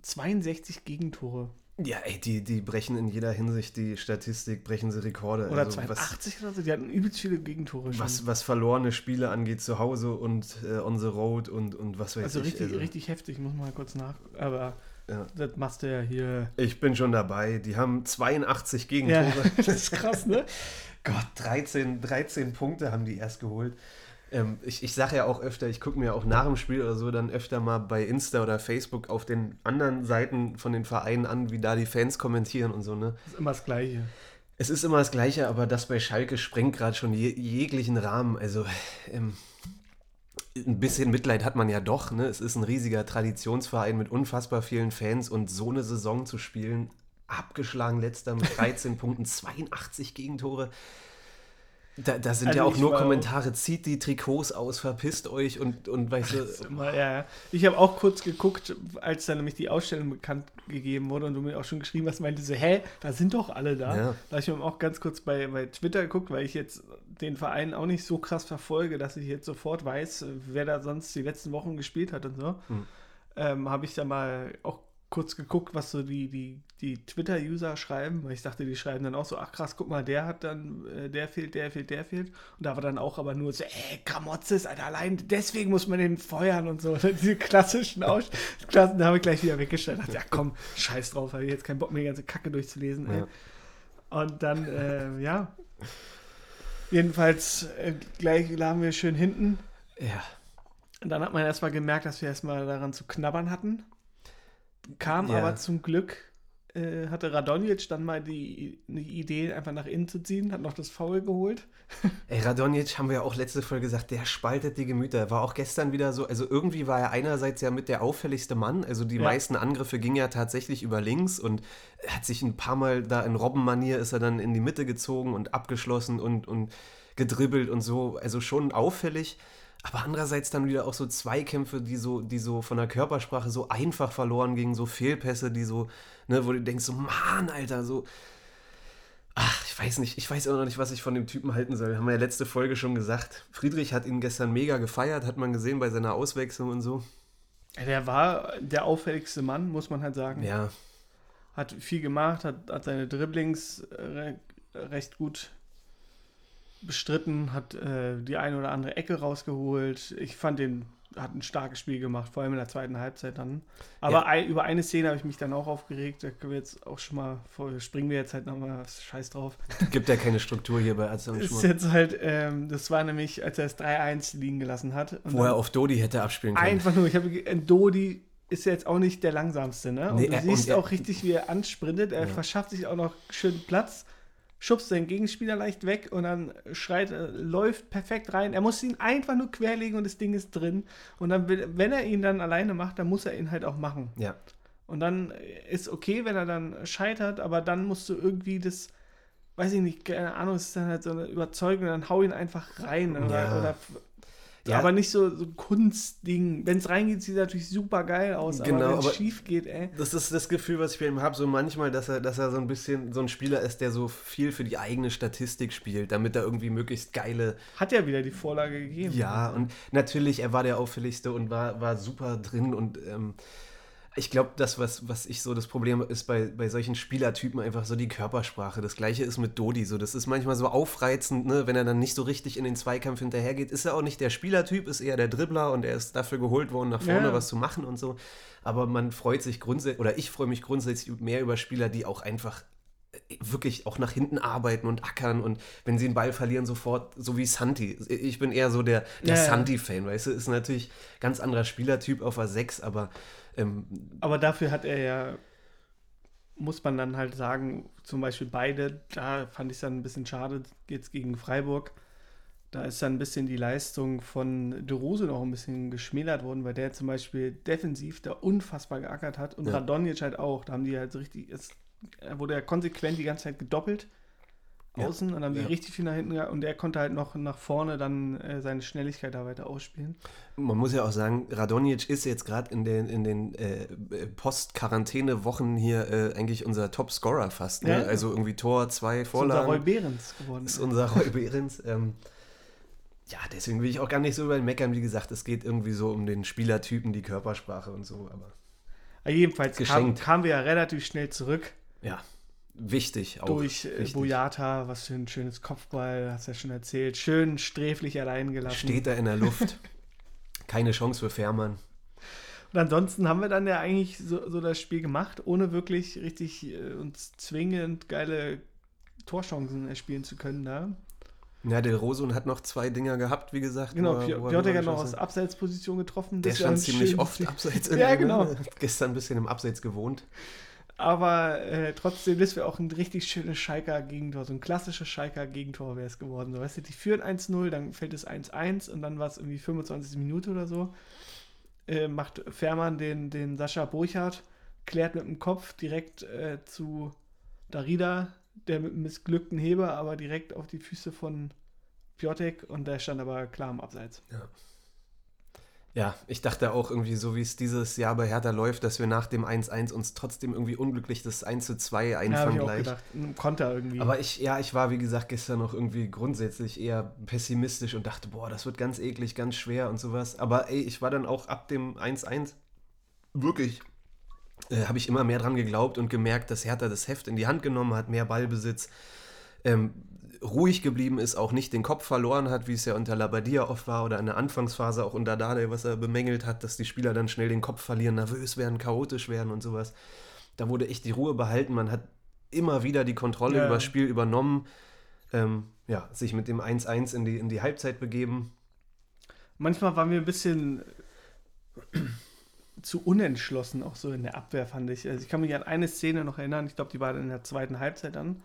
zweiundsechzig Gegentore. Ja, ey, die, die brechen in jeder Hinsicht die Statistik, brechen sie Rekorde. Oder also zweiundachtzig was, oder so, die hatten übelst viele Gegentore schon. Was, was verlorene Spiele angeht, zu Hause und äh, on the road und, und was weiß also ich. Richtig, also richtig heftig, muss man mal kurz nach... Aber ja. das machst du ja hier... Ich bin schon dabei, die haben zweiundachtzig Gegentore. Ja, das ist krass, ne? Gott, dreizehn, dreizehn Punkte haben die erst geholt. Ähm, ich ich sage ja auch öfter, ich gucke mir auch nach dem Spiel oder so dann öfter mal bei Insta oder Facebook auf den anderen Seiten von den Vereinen an, wie da die Fans kommentieren und so, ne? Das ist immer das Gleiche. Es ist immer das Gleiche, aber das bei Schalke sprengt gerade schon je, jeglichen Rahmen. Also ähm, ein bisschen Mitleid hat man ja doch, ne? Es ist ein riesiger Traditionsverein mit unfassbar vielen Fans und so eine Saison zu spielen, abgeschlagen letzter mit dreizehn Punkten, zweiundachtzig Gegentore. Da, da sind also ja auch nur Kommentare, zieht die Trikots aus, verpisst euch und, und weißt du. Immer, ja. Ich habe auch kurz geguckt, als dann nämlich die Ausstellung bekannt gegeben wurde und du mir auch schon geschrieben hast, meinte so, hä, da sind doch alle da. Ja. Da habe ich mir auch ganz kurz bei, bei Twitter geguckt, weil ich jetzt den Verein auch nicht so krass verfolge, dass ich jetzt sofort weiß, wer da sonst die letzten Wochen gespielt hat und so. Hm. Ähm, habe ich da mal auch kurz geguckt, was so die, die, die Twitter-User schreiben, weil ich dachte, die schreiben dann auch so, ach krass, guck mal, der hat dann, äh, der fehlt, der fehlt, der fehlt. Und da war dann auch aber nur so, ey, Kramotzes, Alter, allein deswegen muss man den feuern und so. Und diese klassischen Ausklassen, da habe ich gleich wieder weggestellt. Dachte, ja komm, scheiß drauf, habe ich jetzt keinen Bock mehr, die ganze Kacke durchzulesen. Ja. Ey. Und dann, äh, ja, jedenfalls äh, gleich lagen wir schön hinten. Ja. Und dann hat man erstmal gemerkt, dass wir erstmal daran zu knabbern hatten. Kam ja. aber zum Glück, äh, hatte Radonjić dann mal die, die Idee, einfach nach innen zu ziehen, hat noch das Foul geholt. Ey, Radonjić, haben wir ja auch letzte Folge gesagt, der spaltet die Gemüter. War auch gestern wieder so, also irgendwie war er einerseits ja mit der auffälligste Mann, also die ja. meisten Angriffe gingen ja tatsächlich über links und hat sich ein paar Mal da in Robbenmanier ist er dann in die Mitte gezogen und abgeschlossen und, und gedribbelt und so, also schon auffällig. Aber andererseits dann wieder auch so Zweikämpfe, die so, die so von der Körpersprache so einfach verloren gingen, so Fehlpässe, die so, ne, wo du denkst so, Mann, Alter, so, ach, ich weiß nicht, ich weiß auch noch nicht, was ich von dem Typen halten soll. Haben wir ja letzte Folge schon gesagt. Friedrich hat ihn gestern mega gefeiert, hat man gesehen bei seiner Auswechslung und so. Der war der auffälligste Mann, muss man halt sagen. Ja. Hat viel gemacht, hat, hat seine Dribblings recht gut bestritten, hat äh, die eine oder andere Ecke rausgeholt. Ich fand den, hat ein starkes Spiel gemacht, vor allem in der zweiten Halbzeit dann. Aber ja. ein, über eine Szene habe ich mich dann auch aufgeregt. Da können wir jetzt auch schon mal, vor, springen wir jetzt halt nochmal scheiß drauf. Gibt ja keine Struktur hier bei Atze und Schmuck. Ist jetzt halt, ähm, das war nämlich, als er das drei eins liegen gelassen hat. Wo er auf Dodi hätte abspielen können. Einfach nur, ich habe Dodi ist ja jetzt auch nicht der langsamste, ne? Und nee, du er, siehst und auch er, richtig, wie er ansprintet. Er ja. verschafft sich auch noch schön Platz. Schubst seinen Gegenspieler leicht weg und dann schreit, läuft perfekt rein. Er muss ihn einfach nur querlegen und das Ding ist drin. Und dann, wenn er ihn dann alleine macht, dann muss er ihn halt auch machen. Ja. Und dann ist okay, wenn er dann scheitert, aber dann musst du irgendwie das, weiß ich nicht, keine Ahnung, es ist dann halt so eine Überzeugung, dann hau ihn einfach rein. Oder, ja. oder Ja. Aber nicht so, so Kunstding. Wenn es reingeht, sieht es natürlich super geil aus. Genau, aber wenn es schief geht, ey. Das ist das Gefühl, was ich bei ihm habe, so manchmal, dass er, dass er so ein bisschen so ein Spieler ist, der so viel für die eigene Statistik spielt, damit er irgendwie möglichst geile... Hat ja wieder die Vorlage gegeben. Ja, und natürlich, er war der auffälligste und war, war super drin und ähm, ich glaube, das, was, was ich so das Problem ist bei, bei solchen Spielertypen, einfach so die Körpersprache. Das Gleiche ist mit Dodi so. Das ist manchmal so aufreizend, ne? Wenn er dann nicht so richtig in den Zweikampf hinterhergeht. Ist er auch nicht der Spielertyp, ist eher der Dribbler und er ist dafür geholt worden, nach vorne ja. was zu machen und so. Aber man freut sich grundsätzlich, oder ich freue mich grundsätzlich mehr über Spieler, die auch einfach wirklich auch nach hinten arbeiten und ackern und wenn sie den Ball verlieren, sofort, so wie Santi. Ich bin eher so der, der ja, Santi-Fan, weißt du? Ist natürlich ein ganz anderer Spielertyp auf der sechs, aber ähm, aber dafür hat er ja, muss man dann halt sagen, zum Beispiel beide, da fand ich es dann ein bisschen schade, jetzt gegen Freiburg, da ist dann ein bisschen die Leistung von Dilrosun auch ein bisschen geschmälert worden, weil der zum Beispiel defensiv da unfassbar geackert hat und ja. Radonjić halt auch, da haben die halt so richtig... Ist, er wurde ja konsequent die ganze Zeit gedoppelt außen ja, und dann haben die ja. richtig viel nach hinten gegangen und er konnte halt noch nach vorne dann äh, seine Schnelligkeit da weiter ausspielen. Man muss ja auch sagen, Radonjić ist jetzt gerade in den, in den äh, Post-Quarantäne-Wochen hier äh, eigentlich unser Top-Scorer fast. Ne? Ja, also irgendwie Tor, zwei Vorlagen. Ist unser Roy Behrens geworden. Ist unser Roy Behrens. Ähm, ja, deswegen will ich auch gar nicht so über den meckern. Wie gesagt, es geht irgendwie so um den Spielertypen, die Körpersprache und so. Aber jedenfalls kamen kam wir ja relativ schnell zurück. Ja, wichtig auch. Durch äh, wichtig. Boyata, was für ein schönes Kopfball, hast du ja schon erzählt. Schön sträflich allein gelassen. Steht da in der Luft. Keine Chance für Fährmann. Und ansonsten haben wir dann ja eigentlich so, so das Spiel gemacht, ohne wirklich richtig äh, uns zwingend geile Torchancen erspielen zu können da. Ja, Dilrosun hat noch zwei Dinger gehabt, wie gesagt. Genau, Piątek hat noch aus Abseitsposition getroffen. Der stand ziemlich oft abseits. Ja, genau. Gestern ein bisschen im Abseits gewohnt. Aber äh, trotzdem, das wäre auch ein richtig schönes Schalker-Gegentor, so ein klassisches Schalker-Gegentor wäre es geworden. So, weißt du, die führen eins null, dann fällt es eins eins und dann war es irgendwie fünfundzwanzigste Minute oder so. Äh, macht Fährmann den, den Sascha Burchardt, klärt mit dem Kopf direkt äh, zu Darida, der mit einem missglückten Heber, aber direkt auf die Füße von Piątek und der stand aber klar im Abseits. Ja. Ja, ich dachte auch irgendwie, so wie es dieses Jahr bei Hertha läuft, dass wir nach dem eins eins uns trotzdem irgendwie unglücklich das eins zu zwei einfangen ja, gleich. Ja, habe ich auch gedacht, ein Konter irgendwie. Aber ich, ja, ich war, wie gesagt, gestern noch irgendwie grundsätzlich eher pessimistisch und dachte, boah, das wird ganz eklig, ganz schwer und sowas. Aber ey, ich war dann auch ab dem eins eins wirklich, äh, habe ich immer mehr dran geglaubt und gemerkt, dass Hertha das Heft in die Hand genommen hat, mehr Ballbesitz, ähm, ruhig geblieben ist, auch nicht den Kopf verloren hat, wie es ja unter Labbadia oft war oder in der Anfangsphase auch unter Dárdai, was er bemängelt hat, dass die Spieler dann schnell den Kopf verlieren, nervös werden, chaotisch werden und sowas. Da wurde echt die Ruhe behalten. Man hat immer wieder die Kontrolle ja. über das Spiel übernommen, ähm, ja, sich mit dem eins eins in die, in die Halbzeit begeben. Manchmal waren wir ein bisschen zu unentschlossen, auch so in der Abwehr, fand ich. Also ich kann mich an eine Szene noch erinnern, ich glaube, die war in der zweiten Halbzeit an.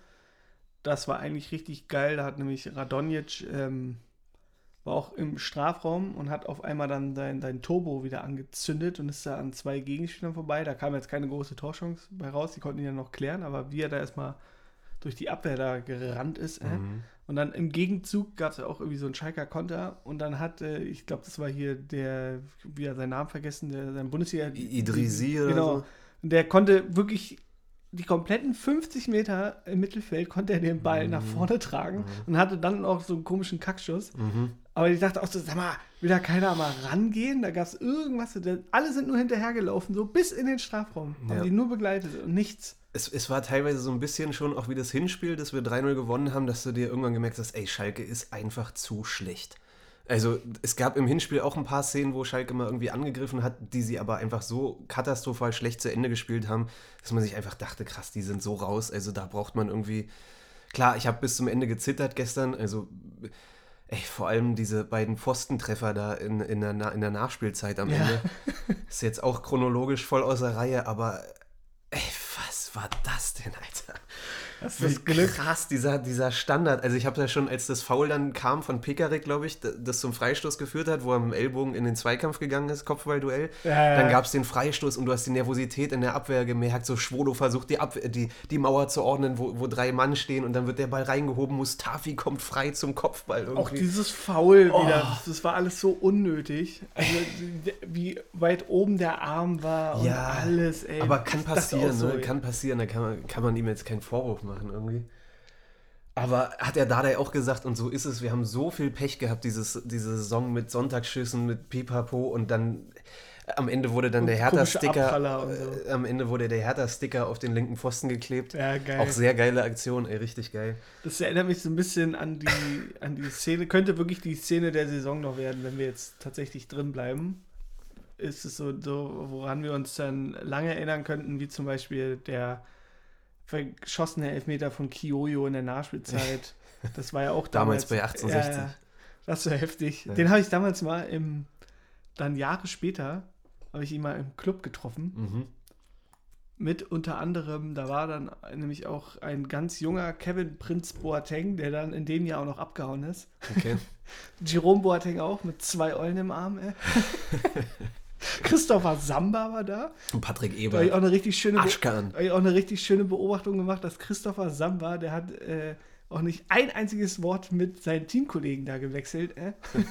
Das war eigentlich richtig geil. Da hat nämlich Radonjić ähm, war auch im Strafraum und hat auf einmal dann sein, sein Turbo wieder angezündet und ist da an zwei Gegenspielern vorbei. Da kam jetzt keine große Torchance bei raus. Die konnten ihn ja noch klären, aber wie er da erstmal durch die Abwehr da gerannt ist. Äh. Mhm. Und dann im Gegenzug gab es ja auch irgendwie so einen Schalker Konter und dann hat, äh, ich glaube, das war hier der, wieder seinen Namen vergessen, der sein Bundesliga... Idrissi oder genau. So. Der konnte wirklich... die kompletten fünfzig Meter im Mittelfeld konnte er den Ball mhm. nach vorne tragen mhm. und hatte dann auch so einen komischen Kackschuss. Mhm. Aber ich dachte auch so, sag mal, will da keiner mal rangehen? Da gab es irgendwas. Alle sind nur hinterhergelaufen, so bis in den Strafraum. Ja. Haben die nur begleitet und nichts. Es, es war teilweise so ein bisschen schon auch wie das Hinspiel, dass wir drei null gewonnen haben, dass du dir irgendwann gemerkt hast, ey, Schalke ist einfach zu schlecht. Also es gab im Hinspiel auch ein paar Szenen, wo Schalke mal irgendwie angegriffen hat, die sie aber einfach so katastrophal schlecht zu Ende gespielt haben, dass man sich einfach dachte, krass, die sind so raus. Also da braucht man irgendwie... Klar, ich habe bis zum Ende gezittert gestern. Also ey, vor allem diese beiden Pfostentreffer da in, in, der, in der Nachspielzeit am ja. Ende. Ist jetzt auch chronologisch voll außer Reihe, aber ey, was war das denn, Alter? Das ist krass, dieser, dieser Standard. Also ich habe ja schon, als das Foul dann kam von Pekarík, glaube ich, das zum Freistoß geführt hat, wo er mit dem Ellbogen in den Zweikampf gegangen ist, Kopfballduell, ja, dann gab es den Freistoß und du hast die Nervosität in der Abwehr gemerkt, so Schwolo versucht die, Abwehr, die, die Mauer zu ordnen, wo, wo drei Mann stehen und dann wird der Ball reingehoben, Mustafi kommt frei zum Kopfball. Irgendwie. Auch dieses Foul oh. wieder, das war alles so unnötig. Also wie weit oben der Arm war und ja, alles, ey. Aber kann passieren, so, ne? kann passieren, da kann man, kann man ihm jetzt keinen Vorwurf machen irgendwie. Aber hat er Dárdai auch gesagt, und so ist es, wir haben so viel Pech gehabt, dieses, diese Saison mit Sonntagsschüssen, mit Pipapo und dann am Ende wurde dann und der Hertha-Sticker so. äh, am Ende wurde der Hertha-Sticker auf den linken Pfosten geklebt. Ja, geil. Auch sehr geile Aktion, ey, richtig geil. Das erinnert mich so ein bisschen an die, an die Szene, könnte wirklich die Szene der Saison noch werden, wenn wir jetzt tatsächlich drin bleiben. Ist es so, so, woran wir uns dann lange erinnern könnten, wie zum Beispiel der verschossene Elfmeter von Kiyoyo in der Nachspielzeit. Das war ja auch damals. Damals bei achtundsechzig. Äh, das war heftig. Ja. Den habe ich damals mal im, dann Jahre später, habe ich ihn mal im Club getroffen. Mhm. Mit unter anderem, da war dann nämlich auch ein ganz junger Kevin Prinz Boateng, der dann in dem Jahr auch noch abgehauen ist. Okay. Jerome Boateng auch, mit zwei Eulen im Arm, ey. Christopher Samba war da. Und Patrick Eber. Da habe ich auch eine richtig schöne Aschkan. Be- auch eine richtig schöne Beobachtung gemacht, dass Christopher Samba, der hat äh, auch nicht ein einziges Wort mit seinen Teamkollegen da gewechselt. Äh. Okay.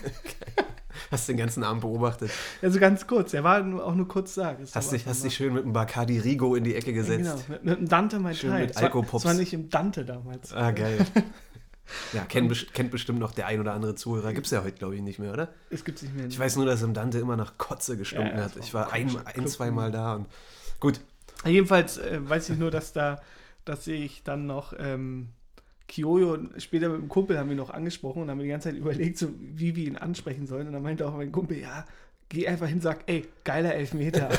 Hast den ganzen Abend beobachtet? Also ganz kurz. Er war nur, auch nur kurz da. Hast dich, hast dich schön mit dem Bacardi Rigo in die Ecke gesetzt. Ja, genau, mit, mit dem Dante mein schön Teil. Mit Alkopops. Das war nicht im Dante damals. Ah, geil. Ja, kennt, kennt bestimmt noch der ein oder andere Zuhörer. Gibt es ja heute, glaube ich, nicht mehr, oder? Es gibt es nicht mehr. Ich weiß nur, dass im Dante immer nach Kotze gestunken ja, ja, hat. Ich war ein, ein zwei Mal da. Und gut. Jedenfalls äh, weiß ich nur, dass da, dass ich dann noch ähm, Kiyoyo, später mit dem Kumpel haben wir noch angesprochen und haben die ganze Zeit überlegt, so, wie wir ihn ansprechen sollen. Und dann meinte auch mein Kumpel, ja, geh einfach hin, sag, ey, geiler Elfmeter.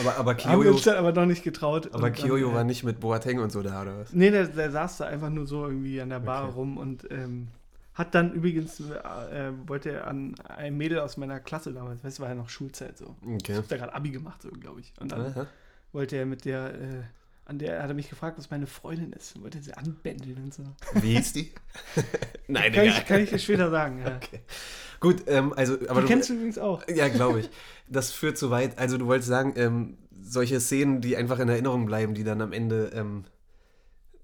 Aber, aber Kiyoyo... Haben wir uns dann aber noch nicht getraut. Aber Kiyoyo war nicht mit Boateng und so da, oder was? Nee, der, der saß da einfach nur so irgendwie an der Bar okay. rum und ähm, hat dann übrigens, äh, wollte er an ein Mädel aus meiner Klasse damals, das war ja noch Schulzeit so. Okay. Ich hab da gerade Abi gemacht, so, glaube ich. Und dann Aha. wollte er mit der, äh, an der, hat er mich gefragt, was meine Freundin ist. Und wollte sie anbändeln und so. Wie hieß die? Nein, egal. Kann ich, kann ich dir später sagen, ja. Okay. Gut, ähm, also... aber die kennst du, du übrigens auch. Ja, glaube ich. Das führt zu weit. Also du wolltest sagen, ähm, solche Szenen, die einfach in Erinnerung bleiben, die dann am Ende... Ähm,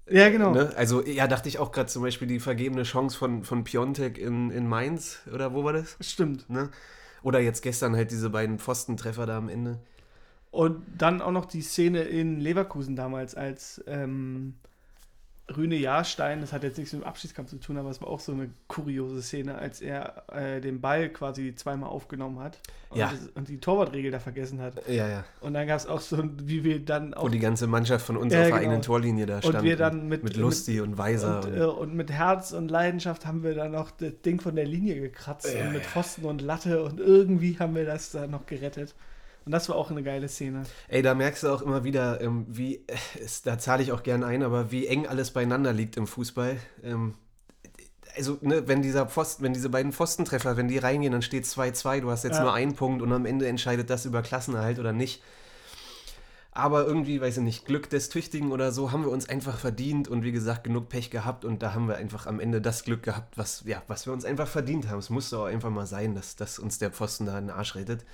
ja, genau. Ne? Also, ja, dachte ich auch gerade zum Beispiel die vergebene Chance von, von Piątek in, in Mainz, oder wo war das? Stimmt. Ne? Oder jetzt gestern halt diese beiden Pfostentreffer da am Ende. Und dann auch noch die Szene in Leverkusen damals, als... Ähm Rune Jarstein, das hat jetzt nichts mit dem Abschiedskampf zu tun, aber es war auch so eine kuriose Szene, als er äh, den Ball quasi zweimal aufgenommen hat und, ja. das, und die Torwartregel da vergessen hat. Ja, ja. Und dann gab es auch so, wie wir dann auch... Wo die ganze Mannschaft von unserer ja, genau. eigenen Torlinie da stand. Und wir dann mit... Mit Lusti mit, und Weiser. Und, und, und mit Herz und Leidenschaft haben wir dann auch das Ding von der Linie gekratzt ja, und mit ja. Pfosten und Latte und irgendwie haben wir das dann noch gerettet. Und das war auch eine geile Szene. Ey, da merkst du auch immer wieder, ähm, wie, äh, da zahle ich auch gern ein, aber wie eng alles beieinander liegt im Fußball. Ähm, also, ne, wenn dieser Pfosten, wenn diese beiden Pfostentreffer, wenn die reingehen, dann steht zwei zwei, du hast jetzt ja. nur einen Punkt und am Ende entscheidet das über Klassenerhalt oder nicht. Aber irgendwie, weiß ich nicht, Glück des Tüchtigen oder so, haben wir uns einfach verdient und wie gesagt, genug Pech gehabt und da haben wir einfach am Ende das Glück gehabt, was, ja, was wir uns einfach verdient haben. Es musste auch einfach mal sein, dass, dass uns der Pfosten da in den Arsch rettet.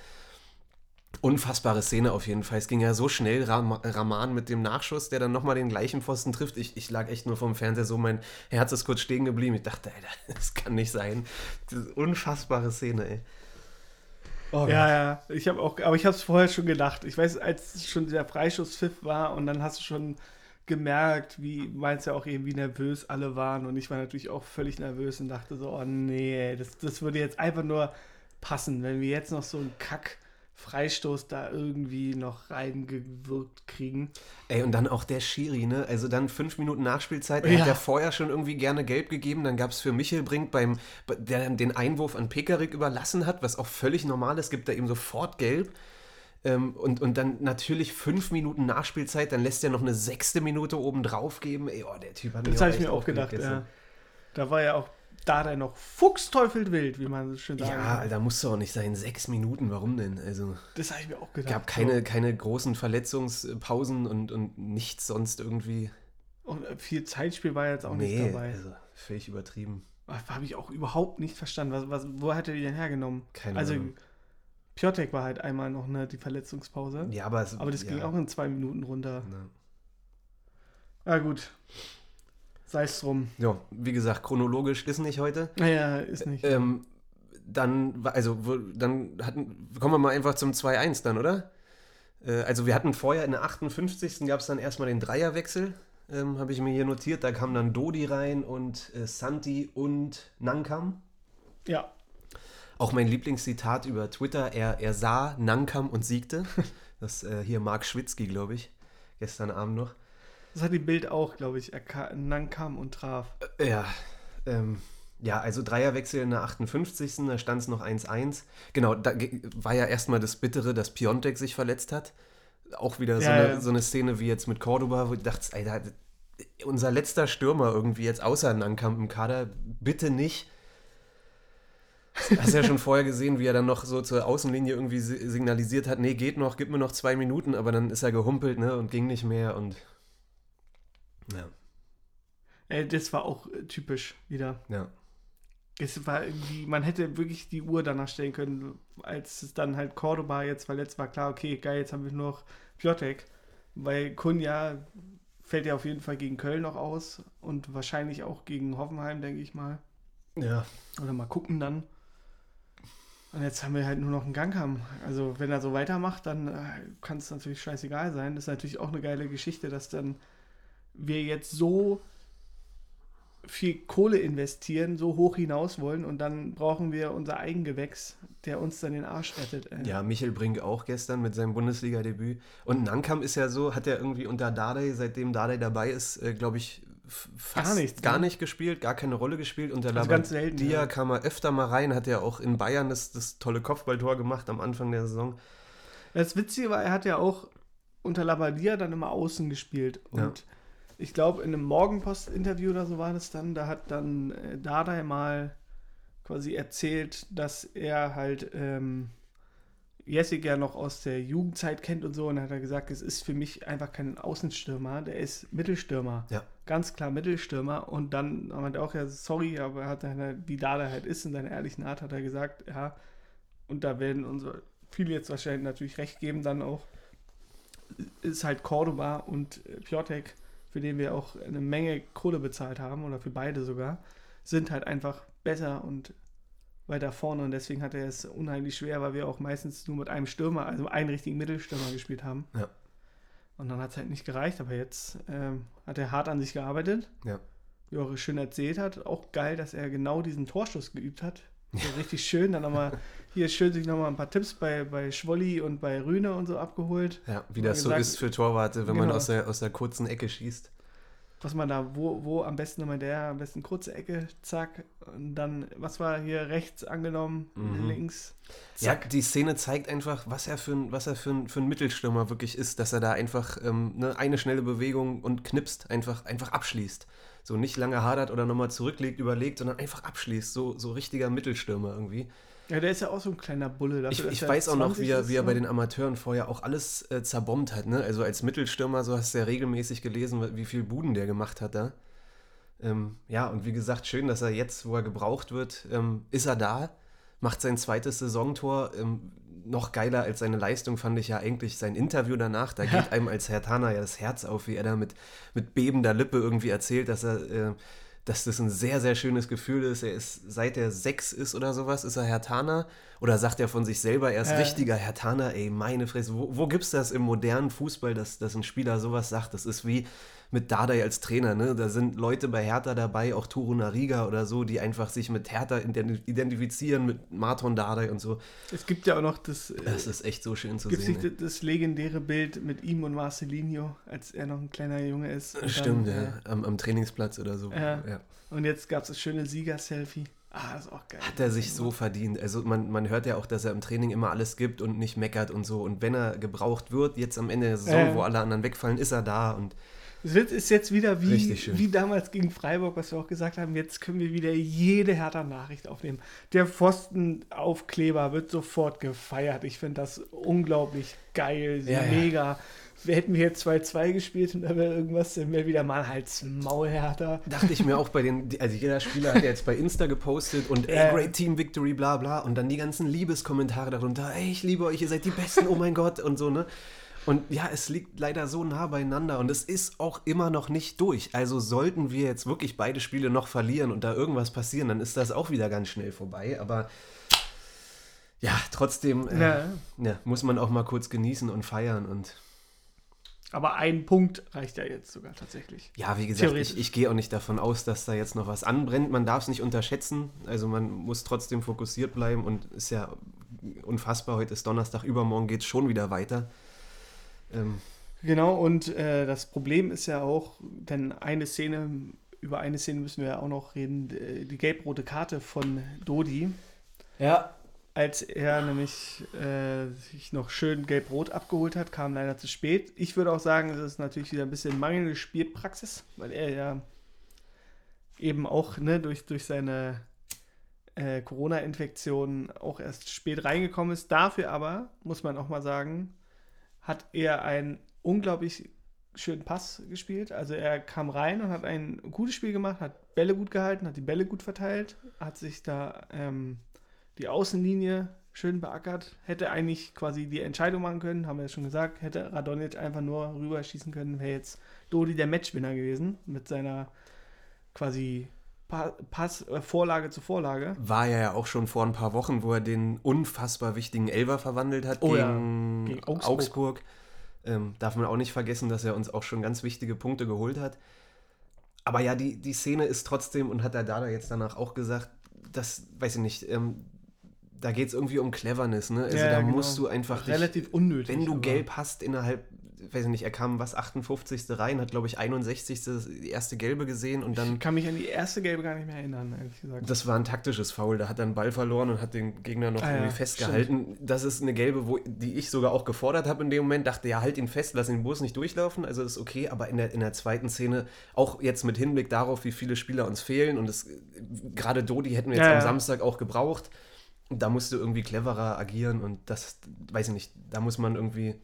Unfassbare Szene auf jeden Fall. Es ging ja so schnell, Ram- Rahman mit dem Nachschuss, der dann nochmal den gleichen Pfosten trifft. Ich, ich lag echt nur vorm Fernseher so, mein Herz ist kurz stehen geblieben. Ich dachte, Alter, das kann nicht sein. Das ist unfassbare Szene, ey. Oh, ja, ja, ich habe auch, aber ich habe es vorher schon gedacht. Ich weiß, als schon der Freischusspfiff war und dann hast du schon gemerkt, wie meinst ja auch eben, wie nervös alle waren und ich war natürlich auch völlig nervös und dachte so, oh nee, das, das würde jetzt einfach nur passen, wenn wir jetzt noch so einen Kack Freistoß da irgendwie noch reingewirkt kriegen. Ey, und dann auch der Schiri, ne? Also dann fünf Minuten Nachspielzeit, er ja. hat ja vorher schon irgendwie gerne gelb gegeben, dann gab es für Michelbrink, beim, der den Einwurf an Pekarík überlassen hat, was auch völlig normal ist, gibt er ihm sofort gelb. Ähm, und, und dann natürlich fünf Minuten Nachspielzeit, dann lässt er noch eine sechste Minute oben drauf geben. Ey, oh, der Typ hat mir das auch echt ich mir auch gedacht, ja. Da war ja auch Dárdai noch fuchsteufelt wild, wie man so schön sagt. Ja, Alter, musst du auch nicht sein. Sechs Minuten, warum denn? Also, das habe ich mir auch gedacht. Es gab keine, keine großen Verletzungspausen und, und nichts sonst irgendwie. Und viel Zeitspiel war jetzt auch nee, nicht dabei. Also völlig übertrieben. Habe ich auch überhaupt nicht verstanden. Was, was, wo hat er die denn hergenommen? Keine also, Ahnung. Piątek war halt einmal noch eine, die Verletzungspause. Ja, aber, es, aber das ja. ging auch in zwei Minuten runter. Na ja. ah, gut. Sei es drum. Ja, wie gesagt, chronologisch ist nicht heute. Naja, ist nicht. Ähm, dann, also, dann hatten, kommen wir mal einfach zum zwei eins dann, oder? Äh, also, wir hatten vorher in der achtundfünfzigsten gab es dann erstmal den Dreierwechsel. Ähm, habe ich mir hier notiert. Da kamen dann Dodi rein und äh, Santi und Ngankam. Ja. Auch mein Lieblingszitat über Twitter. Er, er sah Ngankam und siegte. Das äh, hier Mark Schwitzky, glaube ich, gestern Abend noch. Das hat die Bild auch, glaube ich. Er ka- Ngankam und traf. Äh, ja. Ähm, ja, also Dreierwechsel in der achtundfünfzigsten Da stand es noch eins eins. Genau, da g- war ja erstmal das Bittere, dass Piątek sich verletzt hat. Auch wieder ja, so, eine, ja. so eine Szene wie jetzt mit Córdoba, wo ich dachte, Alter, unser letzter Stürmer irgendwie jetzt außer Ngankam im Kader, bitte nicht. Hast ja schon vorher gesehen, wie er dann noch so zur Außenlinie irgendwie signalisiert hat, nee, geht noch, gib mir noch zwei Minuten, aber dann ist er gehumpelt, ne, und ging nicht mehr und ja. Ey, das war auch typisch wieder. Ja. Es war irgendwie, man hätte wirklich die Uhr danach stellen können, als es dann halt Córdoba jetzt verletzt war, klar, okay, geil, jetzt haben wir nur noch Piątek, weil Cunha fällt ja auf jeden Fall gegen Köln noch aus und wahrscheinlich auch gegen Hoffenheim, denke ich mal. Ja. Oder mal gucken dann. Und jetzt haben wir halt nur noch einen Ngankam. Also wenn er so weitermacht, dann kann es natürlich scheißegal sein. Das ist natürlich auch eine geile Geschichte, dass dann wir jetzt so viel Kohle investieren, so hoch hinaus wollen und dann brauchen wir unser Eigengewächs, der uns dann den Arsch rettet. Ey. Ja, Michelbrink auch gestern mit seinem Bundesliga-Debüt. Und Ngankam ist ja so, hat er irgendwie unter Dárdai, seitdem Dárdai dabei ist, äh, glaube ich, fast gar, nichts, gar ne? nicht gespielt, gar keine Rolle gespielt. Unter also Labadia ja. kam er öfter mal rein, hat ja auch in Bayern das, das tolle Kopfballtor gemacht am Anfang der Saison. Das Witzige war, er hat ja auch unter Labadia dann immer außen gespielt und ja. Ich glaube, in einem Morgenpost-Interview oder so war das dann, da hat dann äh, Dárdai mal quasi erzählt, dass er halt ähm, Jessig ja noch aus der Jugendzeit kennt und so. Und dann hat er gesagt, es ist für mich einfach kein Außenstürmer, der ist Mittelstürmer. Ja. Ganz klar Mittelstürmer. Und dann hat er auch ja, sorry, aber hat dann, wie Dárdai halt ist, in seiner ehrlichen Art hat er gesagt, ja, und da werden unsere viele jetzt wahrscheinlich natürlich recht geben, dann auch, ist halt Córdoba und äh, Piątek, für den wir auch eine Menge Kohle bezahlt haben, oder für beide sogar, sind halt einfach besser und weiter vorne. Und deswegen hat er es unheimlich schwer, weil wir auch meistens nur mit einem Stürmer, also einem richtigen Mittelstürmer gespielt haben. Ja. Und dann hat es halt nicht gereicht. Aber jetzt ähm, hat er hart an sich gearbeitet. Ja. Wie auch schön erzählt hat. Auch geil, dass er genau diesen Torschuss geübt hat. Ja. Richtig schön. Dann nochmal, hier schön sich nochmal ein paar Tipps bei, bei Schwolli und bei Rune und so abgeholt. Ja, wie das so gesagt, ist für Torwarte, wenn genau. man aus der, aus der kurzen Ecke schießt. Was man da, wo, wo am besten nochmal der, am besten kurze Ecke, zack. Und dann, was war hier rechts angenommen, mhm. links, zack. Ja, die Szene zeigt einfach, was er für ein, was er für ein, für ein Mittelstürmer wirklich ist, dass er da einfach ähm, ne, eine schnelle Bewegung und knipst, einfach, einfach abschließt. So nicht lange hadert oder nochmal zurücklegt, überlegt, sondern einfach abschließt. So, so richtiger Mittelstürmer irgendwie. Ja, der ist ja auch so ein kleiner Bulle. Dafür, ich ich weiß auch noch, wie er, wie er bei den Amateuren vorher auch alles äh, zerbombt hat. Ne? Also als Mittelstürmer, so hast du ja regelmäßig gelesen, wie viel Buden der gemacht hat da. Ähm, ja, und wie gesagt, schön, dass er jetzt, wo er gebraucht wird, ähm, ist er da, macht sein zweites Saisontor. Ähm, noch geiler als seine Leistung fand ich ja eigentlich sein Interview danach. Da geht einem als Herthaner ja das Herz auf, wie er da mit, mit bebender Lippe irgendwie erzählt, dass er... Äh, dass das ein sehr, sehr schönes Gefühl ist. Er ist, seit er sechs ist oder sowas, ist er Herthaner. Oder sagt er von sich selber, er ist äh. richtiger Herthaner. Ey, meine Fresse, wo, wo gibt's das im modernen Fußball, dass, dass ein Spieler sowas sagt? Das ist wie mit Dárdai als Trainer, ne? Da sind Leute bei Hertha dabei, auch Turunariga oder so, die einfach sich mit Hertha identifizieren, mit Márton Dárdai und so. Es gibt ja auch noch das... Das ist echt so schön zu sehen. Es gibt sich das legendäre Bild mit ihm und Marcelinho, als er noch ein kleiner Junge ist. Stimmt, dann, ja. ja. Am, am Trainingsplatz oder so. Ja. ja. Und jetzt gab es das schöne Sieger-Selfie. Ah, das ist auch geil. Hat er sich so verdient. Also man, man hört ja auch, dass er im Training immer alles gibt und nicht meckert und so. Und wenn er gebraucht wird, jetzt am Ende der Saison, äh. wo alle anderen wegfallen, ist er da und... Es ist jetzt wieder wie, wie damals gegen Freiburg, was wir auch gesagt haben, jetzt können wir wieder jede Hertha-Nachricht aufnehmen. Der Pfostenaufkleber wird sofort gefeiert. Ich finde das unglaublich geil, ja, mega. Ja. Wir hätten wir jetzt zwei zwei gespielt und dann wäre irgendwas, dann wäre wieder mal halt's Maul Hertha. Dachte ich mir auch bei den, also jeder Spieler hat ja jetzt bei Insta gepostet und ey, äh, great Team Victory, bla bla. Und dann die ganzen Liebeskommentare darunter, ey, ich liebe euch, ihr seid die Besten, oh mein Gott und so, ne? Und ja, es liegt leider so nah beieinander und es ist auch immer noch nicht durch. Also sollten wir jetzt wirklich beide Spiele noch verlieren und da irgendwas passieren, dann ist das auch wieder ganz schnell vorbei. Aber ja, trotzdem äh, ja. Ja, muss man auch mal kurz genießen und feiern. Und aber ein Punkt reicht ja jetzt sogar tatsächlich. Ja, wie gesagt, ich, ich gehe auch nicht davon aus, dass da jetzt noch was anbrennt. Man darf es nicht unterschätzen. Also man muss trotzdem fokussiert bleiben und ist ja unfassbar. Heute ist Donnerstag, übermorgen geht es schon wieder weiter. Ähm. Genau, und äh, das Problem ist ja auch, denn eine Szene, über eine Szene müssen wir ja auch noch reden, die gelb-rote Karte von Dodi. Ja. Als er nämlich äh, sich noch schön gelb-rot abgeholt hat, kam leider zu spät. Ich würde auch sagen, es ist natürlich wieder ein bisschen mangelnde Spielpraxis, weil er ja eben auch ne, durch, durch seine äh, Corona-Infektion auch erst spät reingekommen ist. Dafür aber, muss man auch mal sagen, hat er einen unglaublich schönen Pass gespielt. Also er kam rein und hat ein gutes Spiel gemacht, hat Bälle gut gehalten, hat die Bälle gut verteilt, hat sich da... Ähm, die Außenlinie schön beackert, hätte eigentlich quasi die Entscheidung machen können, haben wir ja schon gesagt, hätte Radonjić einfach nur rüberschießen können, wäre jetzt Dodi der Matchwinner gewesen, mit seiner quasi Pass, äh, Vorlage zu Vorlage. War er ja auch schon vor ein paar Wochen, wo er den unfassbar wichtigen Elfer verwandelt hat oh, gegen, ja. gegen Augsburg. Augsburg. Ähm, darf man auch nicht vergessen, dass er uns auch schon ganz wichtige Punkte geholt hat. Aber ja, die, die Szene ist trotzdem, und hat der Dada jetzt danach auch gesagt, das, weiß ich nicht, ähm, da geht es irgendwie um Cleverness, ne? Also ja, da genau. musst du einfach dich, relativ unnötig. Wenn du aber. gelb hast, innerhalb, weiß ich nicht, er kam was, achtundfünfzigste rein, hat glaube ich einundsechzigste die erste gelbe gesehen und dann... Ich kann mich an die erste gelbe gar nicht mehr erinnern, ehrlich gesagt. Das war ein taktisches Foul, da hat er einen Ball verloren und hat den Gegner noch ah, irgendwie ja, festgehalten. Stimmt. Das ist eine gelbe, wo, die ich sogar auch gefordert habe in dem Moment, dachte, ja, halt ihn fest, lass den Bus nicht durchlaufen, also ist okay, aber in der, in der zweiten Szene, auch jetzt mit Hinblick darauf, wie viele Spieler uns fehlen und das, gerade Dodi hätten wir jetzt ja, am ja. Samstag auch gebraucht. Da musst du irgendwie cleverer agieren und das, weiß ich nicht, da muss man irgendwie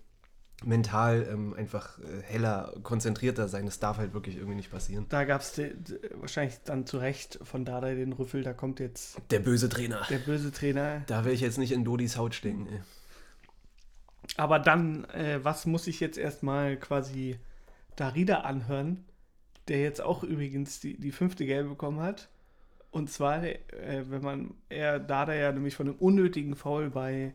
mental ähm, einfach äh, heller, konzentrierter sein. Das darf halt wirklich irgendwie nicht passieren. Da gab es wahrscheinlich dann zu Recht von Dárdai den Rüffel, da kommt jetzt... Der böse Trainer. Der böse Trainer. Da will ich jetzt nicht in Dodis Haut stecken. Ey. Aber dann, äh, was muss ich jetzt erstmal quasi Darida anhören, der jetzt auch übrigens die, die fünfte Gelbe bekommen hat? Und zwar, äh, wenn man, er Dárdai ja nämlich von einem unnötigen Foul bei,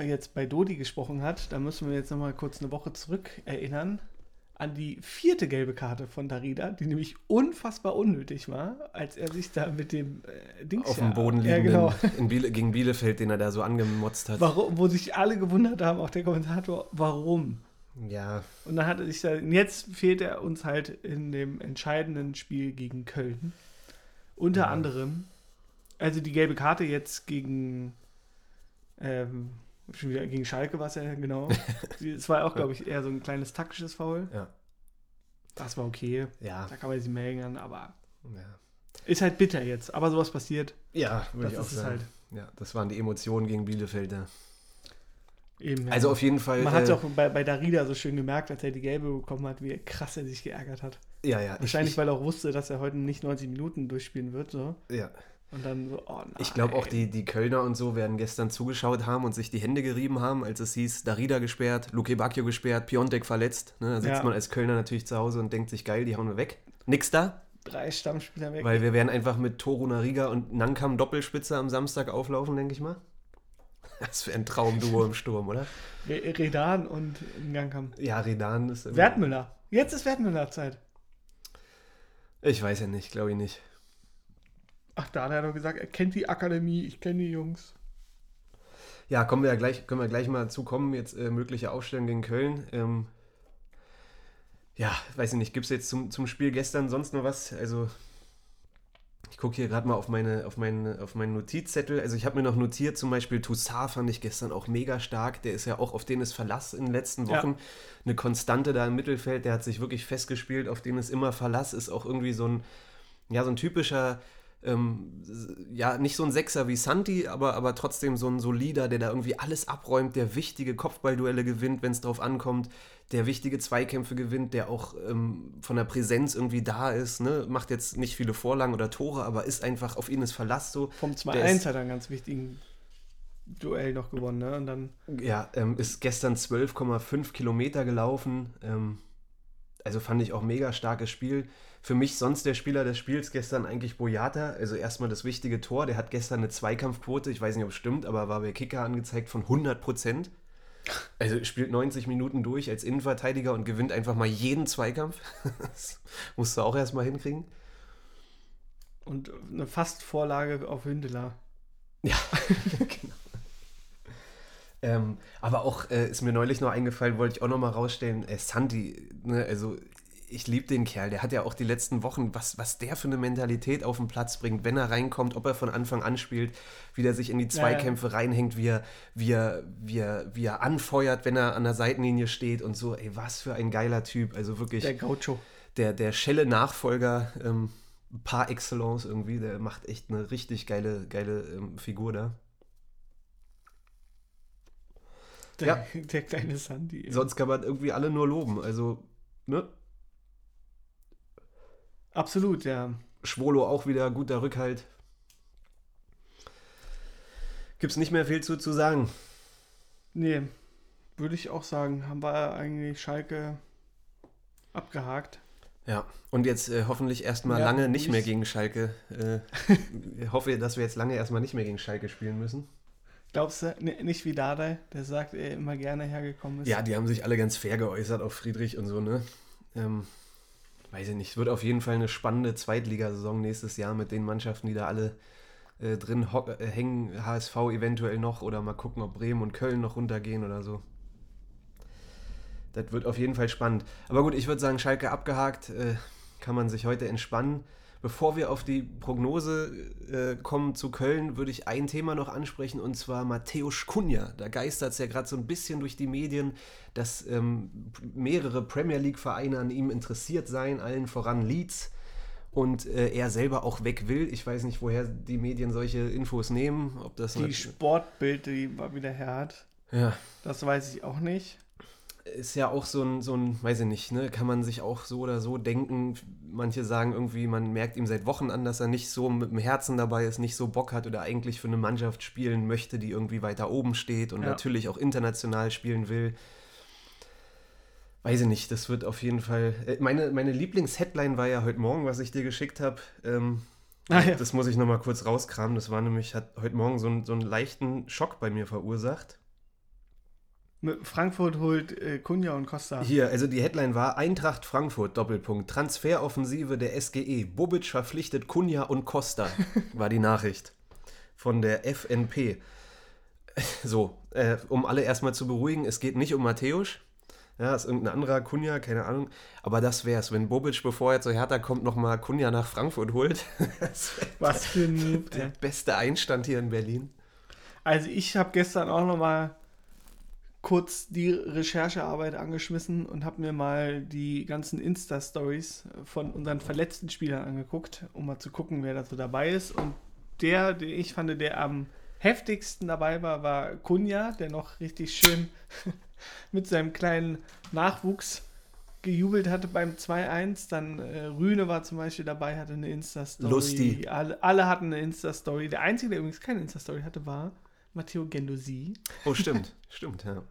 jetzt bei Dodi gesprochen hat, da müssen wir jetzt nochmal kurz eine Woche zurück erinnern an die vierte gelbe Karte von Darida, die nämlich unfassbar unnötig war, als er sich da mit dem äh, Dings... Auf ja, dem Boden liegenden, ja, genau. in Biele, gegen Bielefeld, den er da so angemotzt hat. Warum, wo sich alle gewundert haben, auch der Kommentator, warum? Ja. Und dann hat er sich da, jetzt fehlt er uns halt in dem entscheidenden Spiel gegen Köln. Unter ja. anderem, also die gelbe Karte jetzt gegen ähm, schon wieder gegen Schalke war es ja, genau. Es war auch, glaube ich, eher so ein kleines taktisches Foul. Ja. Das war okay. Ja. Da kann man sich melden, aber ja. ist halt bitter jetzt. Aber sowas passiert. Ja, würde ich auch sagen. Halt. Ja, das waren die Emotionen gegen Bielefeld da. Eben, ja. Also auf jeden Fall. Man äh, hat es auch bei, bei Darida so schön gemerkt, als er die gelbe bekommen hat, wie krass er sich geärgert hat. Ja, ja. Wahrscheinlich, ich, weil er auch wusste, dass er heute nicht neunzig Minuten durchspielen wird. So. Ja. Und dann so, oh nein. Ich glaube auch, die, die Kölner und so werden gestern zugeschaut haben und sich die Hände gerieben haben, als es hieß, Darida gesperrt, Luke Bacchio gesperrt, Piątek verletzt. Ne, da sitzt ja. man als Kölner natürlich zu Hause und denkt sich, geil, die hauen wir weg. Nix da. Drei Stammspieler weg. Weil wir werden einfach mit Toruna Riga und Ngankam Doppelspitze am Samstag auflaufen, denke ich mal. Das wäre ein Traumduo im Sturm, oder? Re- Redan und Ngankam. Ja, Redan ist... Wertmüller. Jetzt ist Wertmüller-Zeit. Ich weiß ja nicht, glaube ich nicht. Ach, da hat er doch gesagt, er kennt die Akademie, ich kenne die Jungs. Ja, kommen wir ja gleich, können wir gleich mal dazu kommen, jetzt äh, mögliche Aufstellung gegen Köln. Ähm, ja, weiß ich nicht, gibt es jetzt zum, zum Spiel gestern sonst noch was? Also, ich gucke hier gerade mal auf, meine, auf, meine, auf meinen Notizzettel. Also ich habe mir noch notiert, zum Beispiel Toussaint fand ich gestern auch mega stark. Der ist ja auch, auf den ist Verlass in den letzten Wochen. Ja. Eine Konstante da im Mittelfeld. Der hat sich wirklich festgespielt, auf den ist immer Verlass. Ist auch irgendwie so ein, ja, so ein typischer... Ähm, ja, nicht so ein Sechser wie Santi, aber, aber trotzdem so ein solider, der da irgendwie alles abräumt, der wichtige Kopfballduelle gewinnt, wenn es drauf ankommt, der wichtige Zweikämpfe gewinnt, der auch ähm, von der Präsenz irgendwie da ist, ne? Macht jetzt nicht viele Vorlagen oder Tore, aber ist einfach, auf ihn ist Verlass so. Vom zwei eins hat er einen ganz wichtigen Duell noch gewonnen, ne? Und dann ja, ähm, ist gestern zwölf Komma fünf Kilometer gelaufen, ähm, also fand ich auch mega starkes Spiel. Für mich sonst der Spieler des Spiels gestern eigentlich Boyata. Also erstmal das wichtige Tor. Der hat gestern eine Zweikampfquote, ich weiß nicht, ob es stimmt, aber war bei Kicker angezeigt von hundert Prozent. Also spielt neunzig Minuten durch als Innenverteidiger und gewinnt einfach mal jeden Zweikampf. Das musst du auch erstmal hinkriegen. Und eine Fast-Vorlage auf Hündeler. Ja, genau. Ähm, aber auch, äh, ist mir neulich noch eingefallen, wollte ich auch noch mal rausstellen, äh, Santi, ne, also ich liebe den Kerl, der hat ja auch die letzten Wochen, was, was der für eine Mentalität auf den Platz bringt, wenn er reinkommt, ob er von Anfang an spielt, wie der sich in die Zweikämpfe ja, ja. reinhängt, wie er, wie, er, wie, er, wie er anfeuert, wenn er an der Seitenlinie steht und so, ey, was für ein geiler Typ, also wirklich. Der Gaucho. Der, der Schelle-Nachfolger, ähm, par excellence irgendwie, der macht echt eine richtig geile, geile ähm, Figur da. Der, ja. der kleine Santi. Sonst kann man irgendwie alle nur loben, also, ne? Absolut, ja. Schwolo auch wieder, guter Rückhalt. Gibt's nicht mehr viel zu, zu sagen. Nee, würde ich auch sagen, haben wir eigentlich Schalke abgehakt. Ja, und jetzt äh, hoffentlich erstmal ja, lange nicht mehr gegen Schalke. Äh, ich hoffe, dass wir jetzt lange erstmal nicht mehr gegen Schalke spielen müssen. Glaubst du, nicht wie Dárdai, der sagt, er immer gerne hergekommen ist? Ja, die haben sich alle ganz fair geäußert, auch Friedrich und so, ne? Ähm, weiß ich nicht, es wird auf jeden Fall eine spannende Zweitligasaison nächstes Jahr mit den Mannschaften, die da alle äh, drin ho- äh, hängen, H S V eventuell noch oder mal gucken, ob Bremen und Köln noch runtergehen oder so. Das wird auf jeden Fall spannend. Aber gut, ich würde sagen, Schalke abgehakt, äh, kann man sich heute entspannen. Bevor wir auf die Prognose äh, kommen zu Köln, würde ich ein Thema noch ansprechen, und zwar Mateusz Cunha. Da geistert es ja gerade so ein bisschen durch die Medien, dass ähm, mehrere Premier League-Vereine an ihm interessiert seien, allen voran Leeds, und äh, er selber auch weg will. Ich weiß nicht, woher die Medien solche Infos nehmen. Ob das die Sportbild, die mal wieder her hat, ja. Das weiß ich auch nicht. Ist ja auch so ein, so ein, weiß ich nicht, ne, kann man sich auch so oder so denken. Manche sagen irgendwie, man merkt ihm seit Wochen an, dass er nicht so mit dem Herzen dabei ist, nicht so Bock hat oder eigentlich für eine Mannschaft spielen möchte, die irgendwie weiter oben steht und ja. natürlich auch international spielen will. Weiß ich nicht, das wird auf jeden Fall... Meine, meine Lieblingsheadline war ja heute Morgen, was ich dir geschickt habe. Ähm, ah, ja. Das muss ich nochmal kurz rauskramen. Das war nämlich, hat heute Morgen so, ein, so einen leichten Schock bei mir verursacht. Frankfurt holt äh, Cunha und Costa. Hier, also die Headline war Eintracht Frankfurt, Doppelpunkt, Transferoffensive der S G E, Bobic verpflichtet Cunha und Costa, war die Nachricht von der F N P. So, äh, um alle erstmal zu beruhigen, es geht nicht um Mateusz, ja, ist irgendein anderer Cunha, keine Ahnung, aber das wär's, wenn Bobic, bevor er zu Hertha kommt, nochmal Cunha nach Frankfurt holt. Was für ein Noob, der beste Einstand hier in Berlin. Also ich habe gestern auch nochmal kurz die Recherchearbeit angeschmissen und habe mir mal die ganzen Insta-Stories von unseren verletzten Spielern angeguckt, um mal zu gucken, wer da so dabei ist. Und der, den ich fand, der am heftigsten dabei war, war Cunha, der noch richtig schön mit seinem kleinen Nachwuchs gejubelt hatte beim zwei eins. Dann äh, Rune war zum Beispiel dabei, hatte eine Insta-Story. Lustig. Alle, alle hatten eine Insta-Story. Der Einzige, der übrigens keine Insta-Story hatte, war Matteo Gendouzi. Oh, stimmt. Stimmt, ja.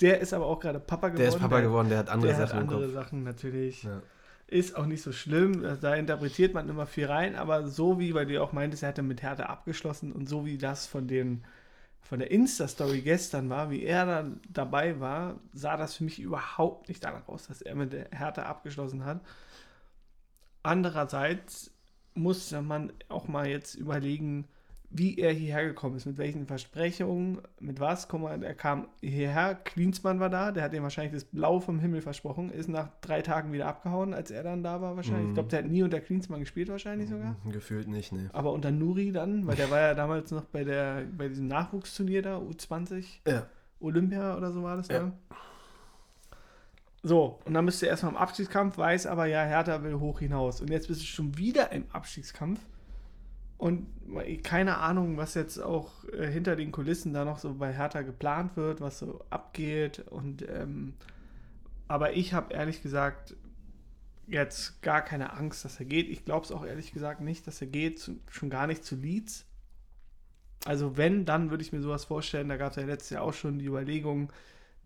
Der ist aber auch gerade Papa geworden. Der ist Papa der, geworden, der hat andere der Sachen hat andere im Kopf. Sachen natürlich. Ja. Ist auch nicht so schlimm, da interpretiert man immer viel rein, aber so wie, weil du auch meintest, er hatte mit Hertha abgeschlossen, und so wie das von, den, von der Insta-Story gestern war, wie er da dabei war, sah das für mich überhaupt nicht danach aus, dass er mit der Hertha abgeschlossen hat. Andererseits muss man auch mal jetzt überlegen, wie er hierher gekommen ist, mit welchen Versprechungen, mit was. Guck mal, er kam hierher, Klinsmann war da, der hat ihm wahrscheinlich das Blau vom Himmel versprochen, ist nach drei Tagen wieder abgehauen, als er dann da war wahrscheinlich. Mhm. Ich glaube, der hat nie unter Klinsmann gespielt wahrscheinlich sogar. Gefühlt nicht, ne. Aber unter Nuri dann, weil der war ja damals noch bei der bei diesem Nachwuchsturnier da, U zwanzig, ja. Olympia oder so war das dann. Ja. So, und dann bist du erstmal im Abstiegskampf, weiß aber, ja, Hertha will hoch hinaus. Und jetzt bist du schon wieder im Abstiegskampf. Und keine Ahnung, was jetzt auch äh, hinter den Kulissen da noch so bei Hertha geplant wird, was so abgeht. Und ähm, aber ich habe ehrlich gesagt jetzt gar keine Angst, dass er geht. Ich glaube es auch ehrlich gesagt nicht, dass er geht, zu, schon gar nicht zu Leeds. Also wenn, dann würde ich mir sowas vorstellen. Da gab es ja letztes Jahr auch schon die Überlegung,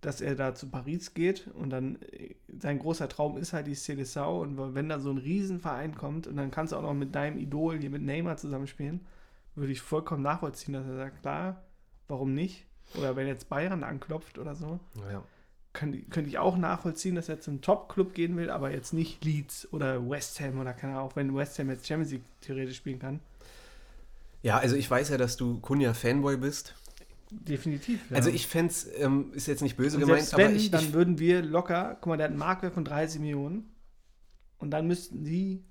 dass er da zu Paris geht. Und dann, sein großer Traum ist halt die Seleção. Und wenn da so ein Riesenverein kommt und dann kannst du auch noch mit deinem Idol hier mit Neymar zusammenspielen, würde ich vollkommen nachvollziehen, dass er sagt, klar, warum nicht? Oder wenn jetzt Bayern anklopft oder so, ja. könnte, könnte ich auch nachvollziehen, dass er zum Top-Club gehen will, aber jetzt nicht Leeds oder West Ham oder keine Ahnung, auch wenn West Ham jetzt Champions League theoretisch spielen kann. Ja, also ich weiß ja, dass du Cunha-Fanboy bist. Definitiv. Ja. Also ich fände es, ähm, ist jetzt nicht böse gemeint, wenn, aber ich, dann ich, würden wir locker, guck mal, der hat einen Marktwert von dreißig Millionen und dann müssten die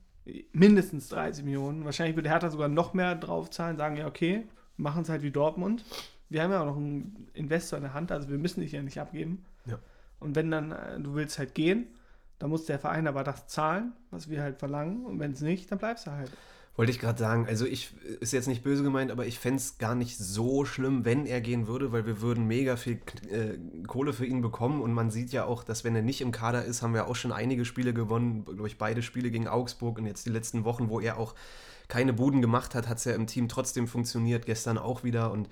mindestens dreißig Millionen, wahrscheinlich würde Hertha sogar noch mehr drauf zahlen, sagen, ja okay, machen es halt wie Dortmund. Wir haben ja auch noch einen Investor in der Hand, also wir müssen dich ja nicht abgeben. Ja. Und wenn dann, äh, du willst halt gehen, dann muss der Verein aber das zahlen, was wir halt verlangen, und wenn es nicht, dann bleibst du halt. Wollte ich gerade sagen, also ich, ist jetzt nicht böse gemeint, aber ich fände es gar nicht so schlimm, wenn er gehen würde, weil wir würden mega viel äh, Kohle für ihn bekommen, und man sieht ja auch, dass wenn er nicht im Kader ist, haben wir auch schon einige Spiele gewonnen, durch beide Spiele gegen Augsburg und jetzt die letzten Wochen, wo er auch keine Buden gemacht hat, hat es ja im Team trotzdem funktioniert, gestern auch wieder, und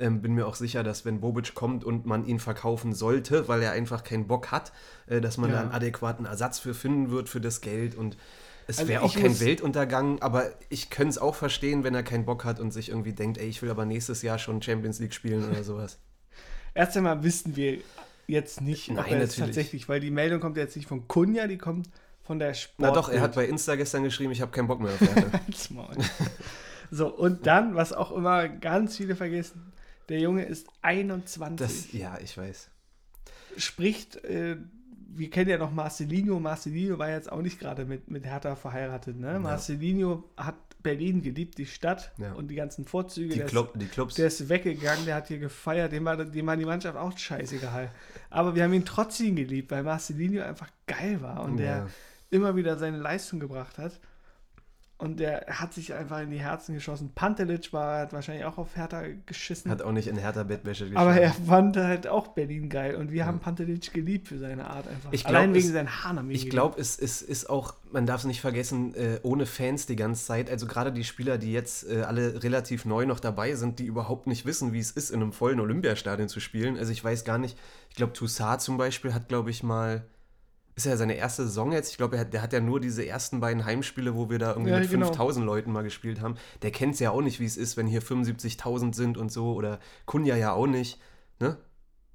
ähm, bin mir auch sicher, dass wenn Bobic kommt und man ihn verkaufen sollte, weil er einfach keinen Bock hat, äh, dass man ja. da einen adäquaten Ersatz für finden wird, für das Geld, und es wäre also auch kein Weltuntergang, aber ich könnte es auch verstehen, wenn er keinen Bock hat und sich irgendwie denkt, ey, ich will aber nächstes Jahr schon Champions League spielen oder sowas. Erst einmal wissen wir jetzt nicht, Nein, ob er es tatsächlich, weil die Meldung kommt jetzt nicht von Cunha, die kommt von der Sport. Na doch, er hat bei Insta gestern geschrieben, ich habe keinen Bock mehr auf Hertha. So, und dann, was auch immer ganz viele vergessen, der Junge ist einundzwanzig. Das, ja, ich weiß. Spricht... Äh, wir kennen ja noch Marcelinho. Marcelinho war jetzt auch nicht gerade mit, mit Hertha verheiratet. Ne? Ja. Marcelinho hat Berlin geliebt, die Stadt, ja. und die ganzen Vorzüge. Die, der, Club, ist, die Clubs. Der ist weggegangen, der hat hier gefeiert. Dem war, dem war die Mannschaft auch scheißegal. Aber wir haben ihn trotzdem geliebt, weil Marcelinho einfach geil war und ja. der immer wieder seine Leistung gebracht hat. Und der hat sich einfach in die Herzen geschossen. Pantelic war, hat wahrscheinlich auch auf Hertha geschissen. Hat auch nicht in Hertha Bettwäsche geschissen. Aber er fand halt auch Berlin geil. Und wir ja. haben Pantelic geliebt für seine Art einfach. Ich Allein glaub, wegen es, seinen Haaren. Ich glaube, es, es ist auch, man darf es nicht vergessen, äh, ohne Fans die ganze Zeit. Also gerade die Spieler, die jetzt äh, alle relativ neu noch dabei sind, die überhaupt nicht wissen, wie es ist, in einem vollen Olympiastadion zu spielen. Also ich weiß gar nicht. Ich glaube, Toussaint zum Beispiel hat, glaube ich, mal... Ist ja seine erste Saison jetzt. Ich glaube, der hat ja nur diese ersten beiden Heimspiele, wo wir da irgendwie ja, mit genau. fünftausend Leuten mal gespielt haben. Der kennt es ja auch nicht, wie es ist, wenn hier fünfundsiebzigtausend sind und so. Oder Cunha ja auch nicht. Ne?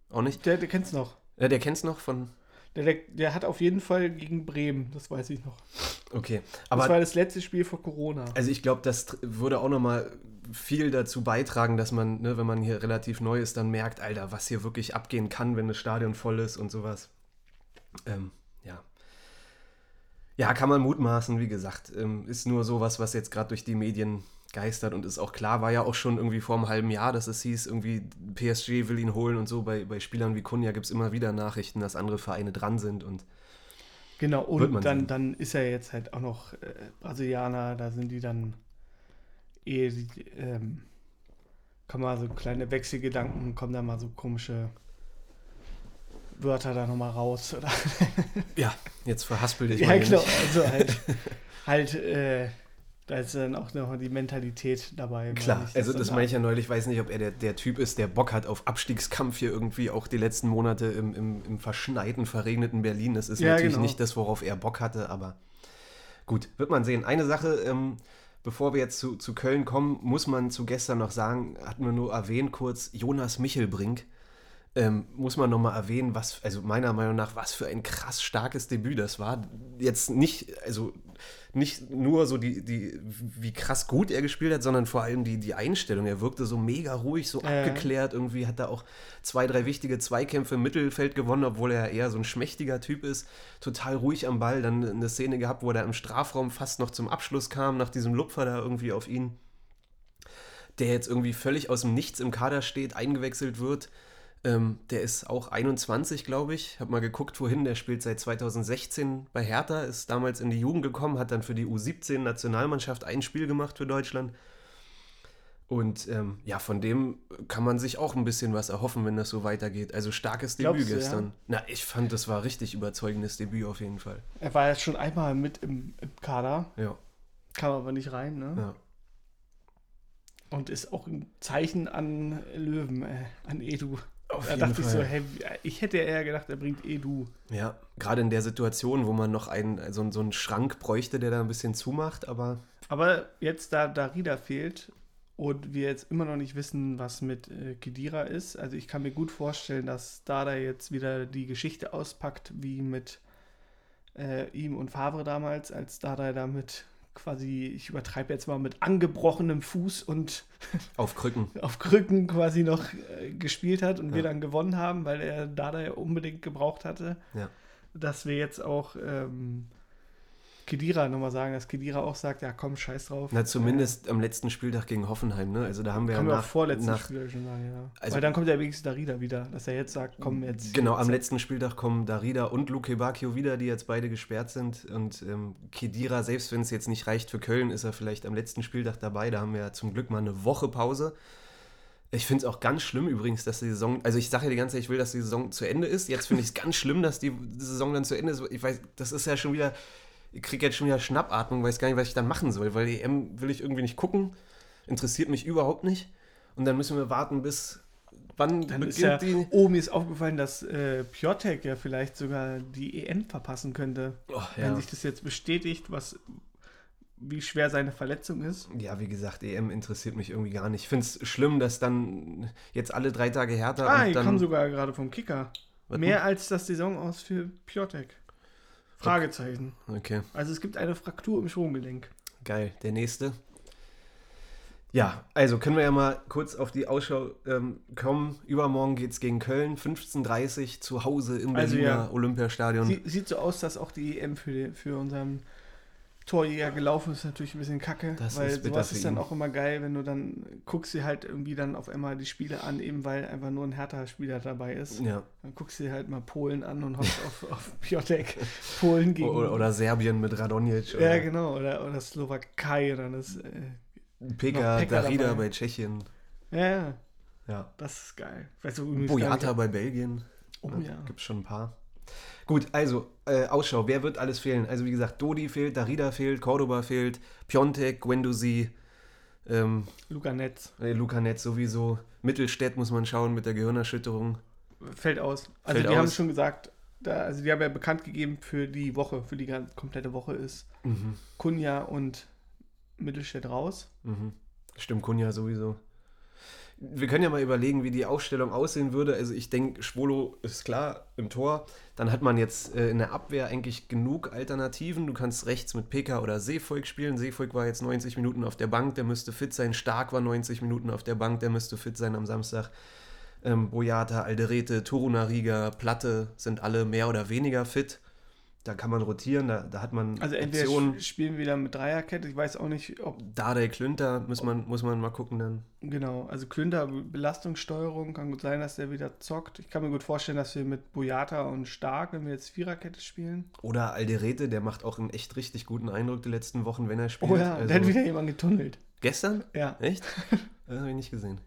Auch nicht? Der, der kennt es noch. Ja, der kennt es noch von... Der, der, der hat auf jeden Fall gegen Bremen, das weiß ich noch. Okay. Aber das war das letzte Spiel vor Corona. Also ich glaube, das würde auch nochmal viel dazu beitragen, dass man, ne, wenn man hier relativ neu ist, dann merkt, Alter, was hier wirklich abgehen kann, wenn das Stadion voll ist und sowas. Ähm... Ja, kann man mutmaßen, wie gesagt, ist nur sowas, was jetzt gerade durch die Medien geistert, und ist auch klar, war ja auch schon irgendwie vor einem halben Jahr, dass es hieß, irgendwie P S G will ihn holen und so. Bei, bei Spielern wie Cunha gibt es immer wieder Nachrichten, dass andere Vereine dran sind, und genau, und dann, dann ist er jetzt halt auch noch äh, Brasilianer, da sind die dann eh, äh, kann man so kleine Wechselgedanken, kommen da mal so komische... Wörter da nochmal raus, oder? Ja, jetzt verhaspel dich mal. Ja, genau, also halt, halt äh, da ist dann auch noch die Mentalität dabei. Klar, ich, also das, das meine ich ja neulich, ich weiß nicht, ob er der, der Typ ist, der Bock hat auf Abstiegskampf hier irgendwie, auch die letzten Monate im, im, im verschneiten, verregneten Berlin. Das ist ja, natürlich genau. nicht das, worauf er Bock hatte, aber gut, wird man sehen. Eine Sache, ähm, bevor wir jetzt zu, zu Köln kommen, muss man zu gestern noch sagen, hatten wir nur erwähnt kurz, Jonas Michelbrink. Ähm, muss man nochmal erwähnen, was, also meiner Meinung nach, was für ein krass starkes Debüt das war. Jetzt nicht, also nicht nur so die, die, wie krass gut er gespielt hat, sondern vor allem die, die Einstellung. Er wirkte so mega ruhig, so äh. abgeklärt. Irgendwie hat er auch zwei, drei wichtige Zweikämpfe im Mittelfeld gewonnen, obwohl er eher so ein schmächtiger Typ ist. Total ruhig am Ball. Dann eine Szene gehabt, wo er im Strafraum fast noch zum Abschluss kam, nach diesem Lupfer da irgendwie auf ihn. Der jetzt irgendwie völlig aus dem Nichts im Kader steht, eingewechselt wird. Ähm, der ist auch einundzwanzig, glaube ich. Hab mal geguckt, wohin. Der spielt seit zweitausendsechzehn bei Hertha, ist damals in die Jugend gekommen, hat dann für die U siebzehn-Nationalmannschaft ein Spiel gemacht für Deutschland. Und ähm, ja, von dem kann man sich auch ein bisschen was erhoffen, wenn das so weitergeht. Also starkes Debüt Glaubst gestern. Du, ja? Na, ich fand, das war richtig überzeugendes Debüt auf jeden Fall. Er war jetzt schon einmal mit im, im Kader. Ja. Kam aber nicht rein, ne? Ja. Und ist auch ein Zeichen an Löwen, äh, an Edu. Auf da dachte Fall. ich so, hey, ich hätte ja eher gedacht, er bringt Edu. Ja, gerade in der Situation, wo man noch einen, so, so einen Schrank bräuchte, der da ein bisschen zumacht, aber... Aber jetzt, da Darida fehlt und wir jetzt immer noch nicht wissen, was mit äh, Khedira ist, also ich kann mir gut vorstellen, dass Dárdai jetzt wieder die Geschichte auspackt, wie mit äh, ihm und Favre damals, als Dárdai damit... quasi, ich übertreibe jetzt mal, mit angebrochenem Fuß und auf Krücken auf Krücken quasi noch äh, gespielt hat und ja. wir dann gewonnen haben, weil er Dárdai unbedingt gebraucht hatte, ja. dass wir jetzt auch ähm, Khedira nochmal sagen, dass Khedira auch sagt, ja komm, scheiß drauf. Na, zumindest äh, am letzten Spieltag gegen Hoffenheim, ne? Also da haben wir ja nach... vorletzten nach, Spieltag schon sagen, ja. Also, weil dann kommt ja wenigstens Darida wieder, dass er jetzt sagt, komm jetzt... Genau, jetzt am letzten Spieltag kommen Darida und Luke Bakio wieder, die jetzt beide gesperrt sind und ähm, Khedira, selbst wenn es jetzt nicht reicht für Köln, ist er vielleicht am letzten Spieltag dabei, da haben wir ja zum Glück mal eine Woche Pause. Ich finde es auch ganz schlimm übrigens, dass die Saison, also ich sage ja die ganze Zeit, ich will, dass die Saison zu Ende ist, jetzt finde ich es ganz schlimm, dass die Saison dann zu Ende ist, ich weiß, das ist ja schon wieder... Ich kriege jetzt schon wieder Schnappatmung, weiß gar nicht, was ich dann machen soll, weil die E M will ich irgendwie nicht gucken, interessiert mich überhaupt nicht. Und dann müssen wir warten, bis wann dann beginnt ist ja, die... Oh, mir ist aufgefallen, dass äh, Piątek ja vielleicht sogar die E M verpassen könnte, oh, ja. wenn sich das jetzt bestätigt, was... wie schwer seine Verletzung ist. Ja, wie gesagt, E M interessiert mich irgendwie gar nicht. Ich finde es schlimm, dass dann jetzt alle drei Tage Hertha... Ah, ich kam sogar gerade vom Kicker. Was? Mehr als das Saison aus für Piątek. Fragezeichen. Okay. Also es gibt eine Fraktur im Sprunggelenk. Geil, der nächste. Ja, also können wir ja mal kurz auf die Ausschau ähm, kommen. Übermorgen geht es gegen Köln, fünfzehn Uhr dreißig zu Hause im also Berliner ja. Olympiastadion. Sie, sieht so aus, dass auch die E M für, die, für unseren Torjäger gelaufen ist, natürlich ein bisschen kacke. Das weil ist sowas ist dann auch immer geil, wenn du dann guckst dir halt irgendwie dann auf einmal die Spiele an, eben weil einfach nur ein Hertha-Spieler dabei ist. Ja. Dann guckst du dir halt mal Polen an und hoffst auf, auf Piątek. Polen gegen... Oder, oder Serbien mit Radonjić. Oder. Ja, genau. Oder, oder Slowakei. Dann ist äh, P K, Darida bei Tschechien. Ja, ja. Das ist geil. Weißt du, Boyata bei Belgien. Oh, ja. Gibt es schon ein paar. Gut, also äh, Ausschau, wer wird alles fehlen? Also wie gesagt, Dodi fehlt, Darida fehlt, Córdoba fehlt, Piątek, Guendouzi, ähm, Luka Netz. Äh, Luka Netz sowieso. Mittelstädt muss man schauen mit der Gehirnerschütterung. Fällt aus. Also fällt die aus. Haben schon gesagt, da, also die haben ja bekannt gegeben für die Woche, für die ganze, komplette Woche ist mhm. Cunha und Mittelstädt raus. Mhm. Stimmt, Cunha sowieso. Wir können ja mal überlegen, wie die Aufstellung aussehen würde. Also ich denke, Schwolo ist klar im Tor. Dann hat man jetzt äh, in der Abwehr eigentlich genug Alternativen. Du kannst rechts mit P K oder Seevolk spielen. Seevolk war jetzt neunzig Minuten auf der Bank, der müsste fit sein. Stark war neunzig Minuten auf der Bank, der müsste fit sein am Samstag. Ähm, Boyata, Alderete, Torunariga, Platte sind alle mehr oder weniger fit. Da kann man rotieren, da, da hat man also entweder Optionen. Spielen wir dann mit Dreierkette, ich weiß auch nicht, ob... Dárdai, Klünter, muss man, muss man mal gucken dann. Genau, also Klünter, Belastungssteuerung, kann gut sein, dass der wieder zockt. Ich kann mir gut vorstellen, dass wir mit Boyata und Stark, wenn wir jetzt Viererkette spielen... Oder Alderete, der macht auch einen echt richtig guten Eindruck die letzten Wochen, wenn er spielt. Oh ja, also, da hat wieder jemand getunnelt. Gestern? Ja. Echt? Das habe ich nicht gesehen.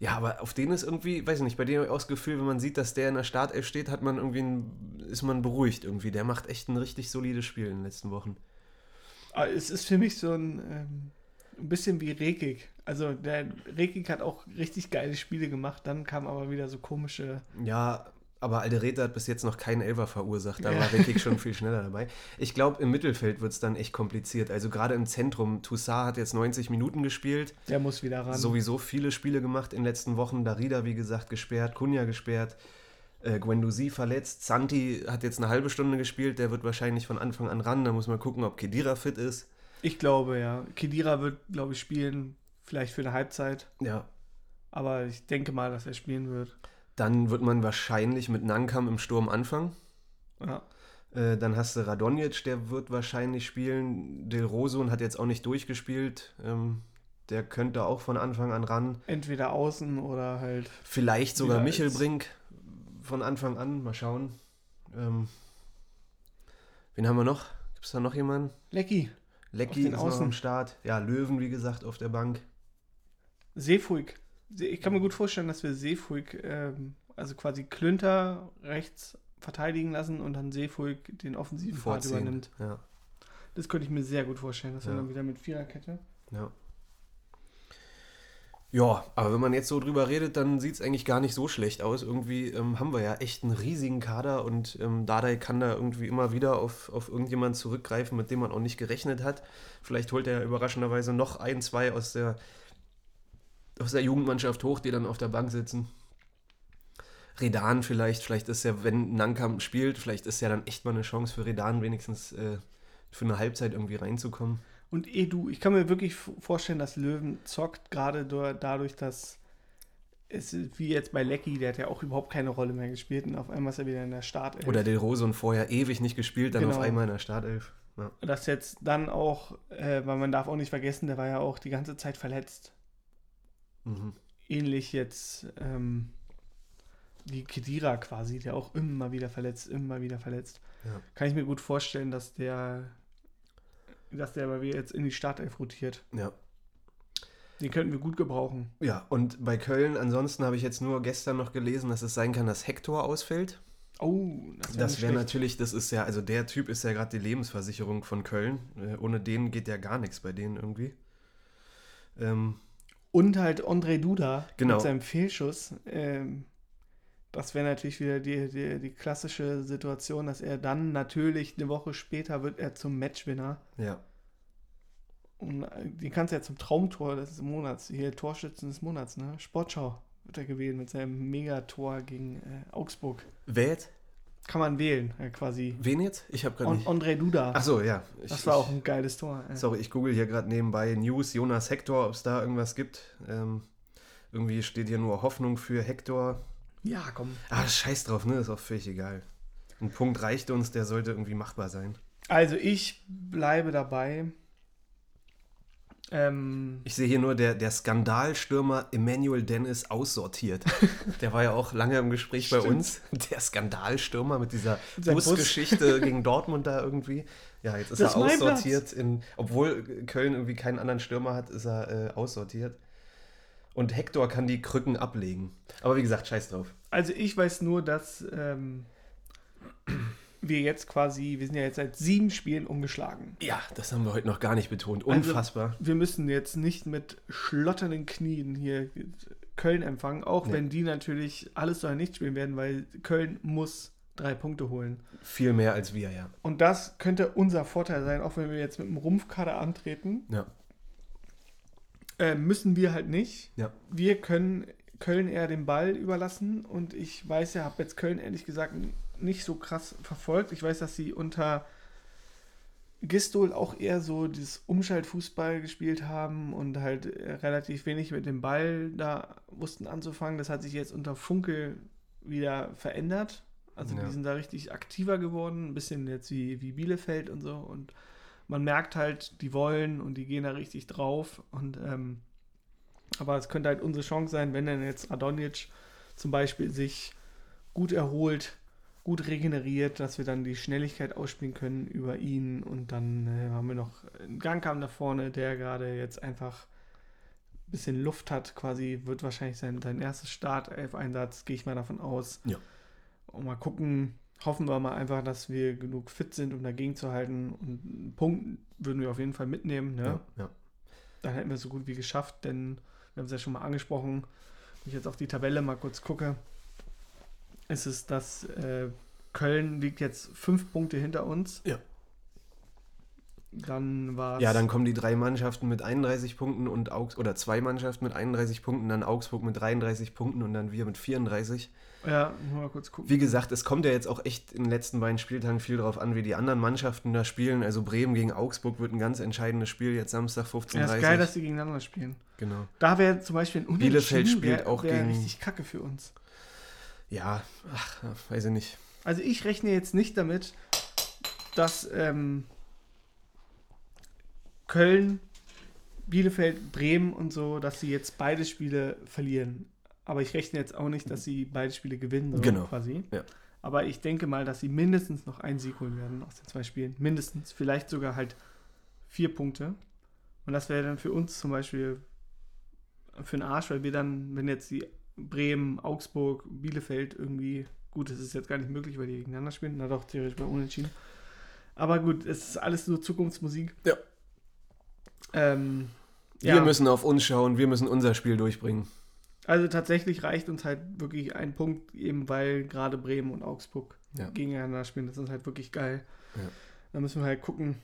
Ja, aber auf den ist irgendwie, weiß ich nicht, bei dem habe ich auch das Gefühl, wenn man sieht, dass der in der Startelf steht, hat man irgendwie ein, ist man beruhigt irgendwie. Der macht echt ein richtig solides Spiel in den letzten Wochen. Aber es ist für mich so ein, ähm, ein bisschen wie Rekik. Also der Rekik hat auch richtig geile Spiele gemacht, dann kamen aber wieder so komische... Ja, aber Alderete hat bis jetzt noch keinen Elfer verursacht, da ja. war Rekik schon viel schneller dabei. Ich glaube, im Mittelfeld wird es dann echt kompliziert. Also gerade im Zentrum, Toussaint hat jetzt neunzig Minuten gespielt. Der muss wieder ran. Sowieso viele Spiele gemacht in den letzten Wochen. Darida, wie gesagt, gesperrt, Cunha gesperrt. Äh, Guendouzi verletzt, Santi hat jetzt eine halbe Stunde gespielt, der wird wahrscheinlich von Anfang an ran, da muss man gucken, ob Khedira fit ist. Ich glaube, ja. Khedira wird, glaube ich, spielen, vielleicht für eine Halbzeit. Ja. Aber ich denke mal, dass er spielen wird. Dann wird man wahrscheinlich mit Ngankam im Sturm anfangen. Ja. Äh, dann hast du Radonjić, der wird wahrscheinlich spielen. Dilrosun hat jetzt auch nicht durchgespielt. Ähm, der könnte auch von Anfang an ran. Entweder außen oder halt... Vielleicht sogar Michelbrink von Anfang an. Mal schauen. Ähm, wen haben wir noch? Gibt es da noch jemanden? Lecky. Lecky ist noch am Start. Ja, Löwen, wie gesagt, auf der Bank. Seefuig. Ich kann mir gut vorstellen, dass wir Seefuig, ähm, also quasi Klünter rechts verteidigen lassen und dann Seefuig den offensiven Part übernimmt. Ja. Das könnte ich mir sehr gut vorstellen, dass ja. wir dann wieder mit Viererkette. Ja. Ja, aber wenn man jetzt so drüber redet, dann sieht es eigentlich gar nicht so schlecht aus. Irgendwie ähm, haben wir ja echt einen riesigen Kader und ähm, Dárdai kann da irgendwie immer wieder auf, auf irgendjemanden zurückgreifen, mit dem man auch nicht gerechnet hat. Vielleicht holt er ja überraschenderweise noch ein, zwei aus der aus der Jugendmannschaft hoch, die dann auf der Bank sitzen. Redan vielleicht, vielleicht ist ja, wenn Ngankam spielt, vielleicht ist ja dann echt mal eine Chance für Redan, wenigstens äh, für eine Halbzeit irgendwie reinzukommen. Und Edu, ich kann mir wirklich vorstellen, dass Löwen zockt, gerade dadurch, dass es, wie jetzt bei Lecky, der hat ja auch überhaupt keine Rolle mehr gespielt und auf einmal ist er wieder in der Startelf. Oder Dilrosun vorher ewig nicht gespielt, dann genau. auf einmal in der Startelf. Ja. Das jetzt dann auch, äh, weil man darf auch nicht vergessen, der war ja auch die ganze Zeit verletzt. Mhm. Ähnlich jetzt ähm, wie Khedira quasi, der auch immer wieder verletzt, immer wieder verletzt. Ja. Kann ich mir gut vorstellen, dass der dass der aber jetzt in die Startelf rotiert. Ja. Den könnten wir gut gebrauchen. Ja, und bei Köln ansonsten habe ich jetzt nur gestern noch gelesen, dass es sein kann, dass Hector ausfällt. Oh, das wäre Das wäre natürlich, das ist ja, also der Typ ist ja gerade die Lebensversicherung von Köln. Äh, ohne den geht ja gar nichts bei denen irgendwie. Ähm, Und halt André Duda genau. mit seinem Fehlschuss. Ähm, das wäre natürlich wieder die, die, die klassische Situation, dass er dann natürlich eine Woche später wird er zum Matchwinner. Ja. Und den kannst du ja zum Traumtor des Monats, hier Torschützen des Monats, ne? Sportschau wird er gewählt mit seinem Megator gegen äh, Augsburg. Wer jetzt? Kann man wählen, äh, quasi. Wen jetzt? Ich habe gerade nicht... André Duda. Ach so, ja. Ich, das war ich, auch ein geiles Tor. Äh. Sorry, ich google hier gerade nebenbei News, Jonas Hector, ob es da irgendwas gibt. Ähm, irgendwie steht hier nur Hoffnung für Hector. Ja, komm. Ah, scheiß drauf, ne? Ist auch völlig egal. Ein Punkt reicht uns, der sollte irgendwie machbar sein. Also ich bleibe dabei. Ähm, ich sehe hier nur, der, der Skandalstürmer Emmanuel Dennis aussortiert. Der war ja auch lange im Gespräch Stimmt. bei uns. Der Skandalstürmer mit dieser Busgeschichte Bus. gegen Dortmund da irgendwie. Ja, jetzt ist das er ist aussortiert. In, obwohl Köln irgendwie keinen anderen Stürmer hat, ist er äh, aussortiert. Und Hector kann die Krücken ablegen. Aber wie gesagt, scheiß drauf. Also ich weiß nur, dass ähm, wir jetzt quasi, wir sind ja jetzt seit sieben Spielen ungeschlagen. Ja, das haben wir heute noch gar nicht betont. Unfassbar. Also, wir müssen jetzt nicht mit schlotternden Knien hier Köln empfangen, auch nee. wenn die natürlich alles oder nichts spielen werden, weil Köln muss drei Punkte holen. Viel mehr als wir, ja. Und das könnte unser Vorteil sein, auch wenn wir jetzt mit einem Rumpfkader antreten. Ja. Äh, müssen wir halt nicht. Ja. Wir können Köln eher den Ball überlassen und ich weiß ja, habe jetzt Köln ehrlich gesagt nicht so krass verfolgt. Ich weiß, dass sie unter Gistol auch eher so dieses Umschaltfußball gespielt haben und halt relativ wenig mit dem Ball da wussten anzufangen. Das hat sich jetzt unter Funkel wieder verändert. Also ja. die sind da richtig aktiver geworden, ein bisschen jetzt wie, wie Bielefeld und so und man merkt halt, die wollen und die gehen da richtig drauf und ähm, aber es könnte halt unsere Chance sein, wenn dann jetzt Radonjić zum Beispiel sich gut erholt, gut regeneriert, dass wir dann die Schnelligkeit ausspielen können über ihn und dann äh, haben wir noch einen Ngankam da vorne, der gerade jetzt einfach ein bisschen Luft hat quasi, wird wahrscheinlich sein, sein erstes Startelf-Einsatz, gehe ich mal davon aus. Ja. Und mal gucken, hoffen wir mal einfach, dass wir genug fit sind, um dagegen zu halten. Und einen Punkt würden wir auf jeden Fall mitnehmen. Ne? Ja, ja. Dann hätten wir es so gut wie geschafft, denn wir haben es ja schon mal angesprochen. Wenn ich jetzt auf die Tabelle mal kurz gucke, ist es, dass äh, Köln liegt jetzt fünf Punkte hinter uns. Ja. Dann war's ja, dann kommen die drei Mannschaften mit einunddreißig Punkten und Augs oder zwei Mannschaften mit einunddreißig Punkten, dann Augsburg mit dreiunddreißig Punkten und dann wir mit vierunddreißig. Ja, mal kurz gucken. Wie gesagt, es kommt ja jetzt auch echt in den letzten beiden Spieltagen viel darauf an, wie die anderen Mannschaften da spielen. Also Bremen gegen Augsburg wird ein ganz entscheidendes Spiel, jetzt Samstag fünfzehn Uhr dreißig. Ja, ist geil, dass die gegeneinander spielen. Genau. Da wäre zum Beispiel ein Unentschieden, Bielefeld spielt wär, auch wär gegen richtig kacke für uns. Ja, ach, weiß ich nicht. Also ich rechne jetzt nicht damit, dass... Ähm, Köln, Bielefeld, Bremen und so, dass sie jetzt beide Spiele verlieren. Aber ich rechne jetzt auch nicht, dass sie beide Spiele gewinnen, so genau. quasi. Ja. Aber ich denke mal, dass sie mindestens noch einen Sieg holen werden aus den zwei Spielen. Mindestens, vielleicht sogar halt vier Punkte. Und das wäre dann für uns zum Beispiel für den Arsch, weil wir dann, wenn jetzt die Bremen, Augsburg, Bielefeld irgendwie, gut, das ist jetzt gar nicht möglich, weil die gegeneinander spielen, na doch, theoretisch bei Unentschieden. Aber gut, es ist alles so Zukunftsmusik. Ja. Ähm, wir ja. müssen auf uns schauen, wir müssen unser Spiel durchbringen. Also tatsächlich reicht uns halt wirklich ein Punkt, eben weil gerade Bremen und Augsburg ja. gegeneinander spielen. Das ist halt wirklich geil. Ja. Da müssen wir halt gucken.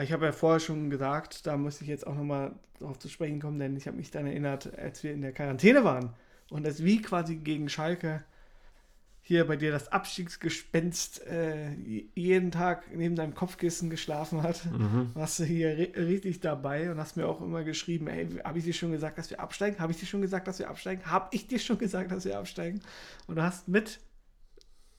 Ich habe ja vorher schon gesagt, da muss ich jetzt auch nochmal drauf zu sprechen kommen, denn ich habe mich dann erinnert, als wir in der Quarantäne waren und es wie quasi gegen Schalke hier bei dir das Abstiegsgespenst äh, jeden Tag neben deinem Kopfkissen geschlafen hat, mhm. warst du hier ri- richtig dabei und hast mir auch immer geschrieben, ey, habe ich dir schon gesagt, dass wir absteigen? Habe ich dir schon gesagt, dass wir absteigen? Habe ich dir schon gesagt, dass wir absteigen? Und du hast mit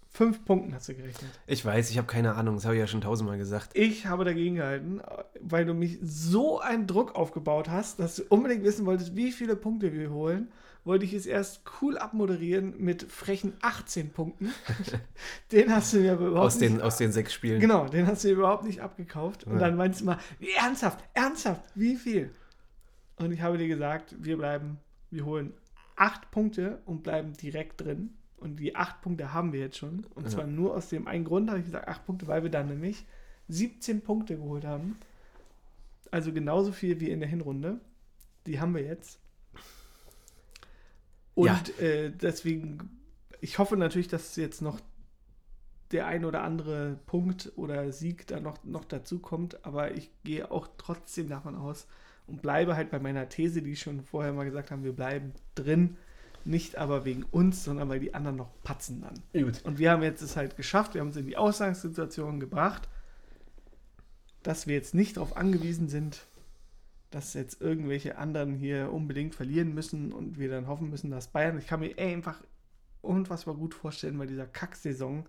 fünf Punkten hast du gerechnet. Ich weiß, ich habe keine Ahnung, das habe ich ja schon tausendmal gesagt. Ich habe dagegen gehalten, weil du mich so einen Druck aufgebaut hast, dass du unbedingt wissen wolltest, wie viele Punkte wir holen. Wollte ich es erst cool abmoderieren mit frechen achtzehn Punkten. Den hast du mir aber überhaupt aus den, nicht... Aus den sechs Spielen. Genau, den hast du mir überhaupt nicht abgekauft. Und ja. dann meinst du mal, ernsthaft, ernsthaft, wie viel? Und ich habe dir gesagt, wir bleiben, wir holen acht Punkte und bleiben direkt drin. Und die acht Punkte haben wir jetzt schon. Und ja. zwar nur aus dem einen Grund, habe ich gesagt, acht Punkte, weil wir dann nämlich siebzehn Punkte geholt haben. Also genauso viel wie in der Hinrunde. Die haben wir jetzt. Und ja. äh, deswegen, ich hoffe natürlich, dass jetzt noch der ein oder andere Punkt oder Sieg da noch, noch dazu kommt, aber ich gehe auch trotzdem davon aus und bleibe halt bei meiner These, die ich schon vorher mal gesagt habe, wir bleiben drin, nicht aber wegen uns, sondern weil die anderen noch patzen dann. Gut. Und wir haben jetzt es halt geschafft, wir haben es in die Ausgangssituation gebracht, dass wir jetzt nicht darauf angewiesen sind, dass jetzt irgendwelche anderen hier unbedingt verlieren müssen und wir dann hoffen müssen, dass Bayern, ich kann mir einfach unfassbar gut vorstellen bei dieser Kacksaison,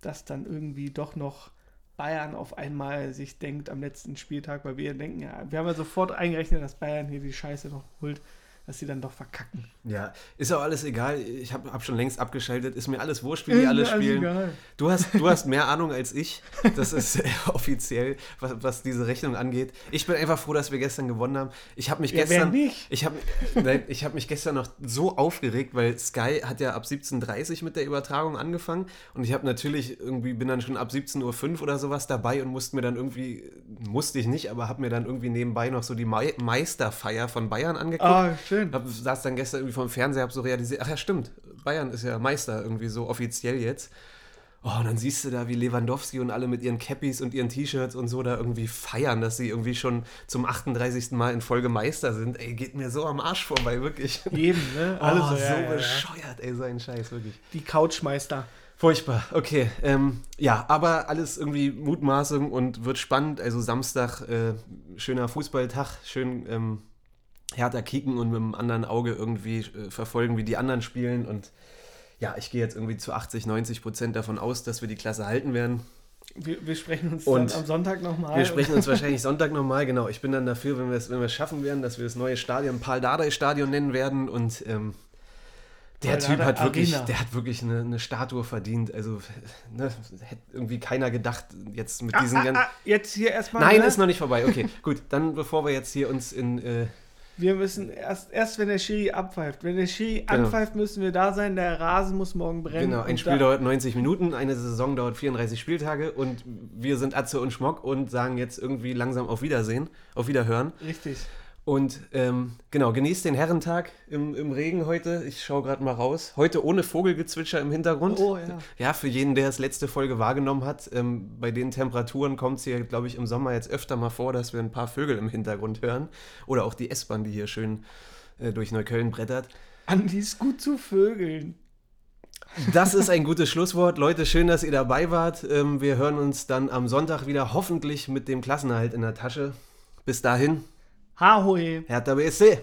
dass dann irgendwie doch noch Bayern auf einmal sich denkt am letzten Spieltag, weil wir denken, ja, wir haben ja sofort eingerechnet, dass Bayern hier die Scheiße noch holt, dass sie dann doch verkacken. Ja, ist auch alles egal. Ich habe hab schon längst abgeschaltet. Ist mir alles wurscht, wie die alle spielen. Egal. Du hast, du hast mehr Ahnung als ich. Das ist offiziell, was, was diese Rechnung angeht. Ich bin einfach froh, dass wir gestern gewonnen haben. Ich habe mich ja, gestern... Wer nicht? Ich habe hab mich gestern noch so aufgeregt, weil Sky hat ja ab siebzehn Uhr dreißig mit der Übertragung angefangen und ich habe natürlich irgendwie, bin dann schon ab siebzehn Uhr fünf oder sowas dabei und musste mir dann irgendwie, musste ich nicht, aber habe mir dann irgendwie nebenbei noch so die Me- Meisterfeier von Bayern angeguckt. Oh, schön. Ich saß dann gestern irgendwie vom Fernseher, hab so realisiert, ach ja stimmt, Bayern ist ja Meister irgendwie so offiziell jetzt. Oh, und dann siehst du da, wie Lewandowski und alle mit ihren Cappies und ihren T-Shirts und so da irgendwie feiern, dass sie irgendwie schon zum achtunddreißigsten Mal in Folge Meister sind. Ey, geht mir so am Arsch vorbei, wirklich. Eben, ne? Alle oh, so, ja, so ja, bescheuert, ja. ey, so ein Scheiß, wirklich. Die Couchmeister. Furchtbar, okay. Ähm, ja, aber alles irgendwie Mutmaßung und wird spannend. Also Samstag, äh, schöner Fußballtag, schön... Ähm, Hertha kicken und mit dem anderen Auge irgendwie äh, verfolgen, wie die anderen spielen. Und ja, ich gehe jetzt irgendwie zu achtzig, neunzig Prozent davon aus, dass wir die Klasse halten werden. Wir, wir sprechen uns und dann am Sonntag nochmal. Wir sprechen uns wahrscheinlich Sonntag nochmal, genau. Ich bin dann dafür, wenn wir es wenn wir es schaffen werden, dass wir das neue Stadion Pál Dárdai Stadion nennen werden. Und ähm, der Typ hat wirklich, der hat wirklich eine, eine Statue verdient. Also ne, hätte irgendwie keiner gedacht, jetzt mit ah, diesen ah, ganzen... Ah, jetzt hier erstmal... Nein, ne? Ist noch nicht vorbei. Okay, gut. Dann, bevor wir jetzt hier uns in... Äh, Wir müssen erst, erst wenn der Schiri abpfeift. Wenn der Schiri genau. anpfeift, müssen wir da sein. Der Rasen muss morgen brennen. Genau, ein Spiel da- dauert neunzig Minuten, eine Saison dauert vierunddreißig Spieltage und wir sind Atze und Schmock und sagen jetzt irgendwie langsam auf Wiedersehen, auf Wiederhören. Richtig. Und ähm, genau, genießt den Herrentag im, im Regen heute. Ich schaue gerade mal raus. Heute ohne Vogelgezwitscher im Hintergrund. Oh, ja. Ja, für jeden, der es letzte Folge wahrgenommen hat, ähm, bei den Temperaturen kommt es hier, glaube ich, im Sommer jetzt öfter mal vor, dass wir ein paar Vögel im Hintergrund hören. Oder auch die S-Bahn, die hier schön äh, durch Neukölln brettert. Andi ist gut zu Vögeln. Das ist ein gutes Schlusswort. Leute, schön, dass ihr dabei wart. Ähm, wir hören uns dann am Sonntag wieder, hoffentlich mit dem Klassenerhalt in der Tasche. Bis dahin. Ahoi. Hertha B S C.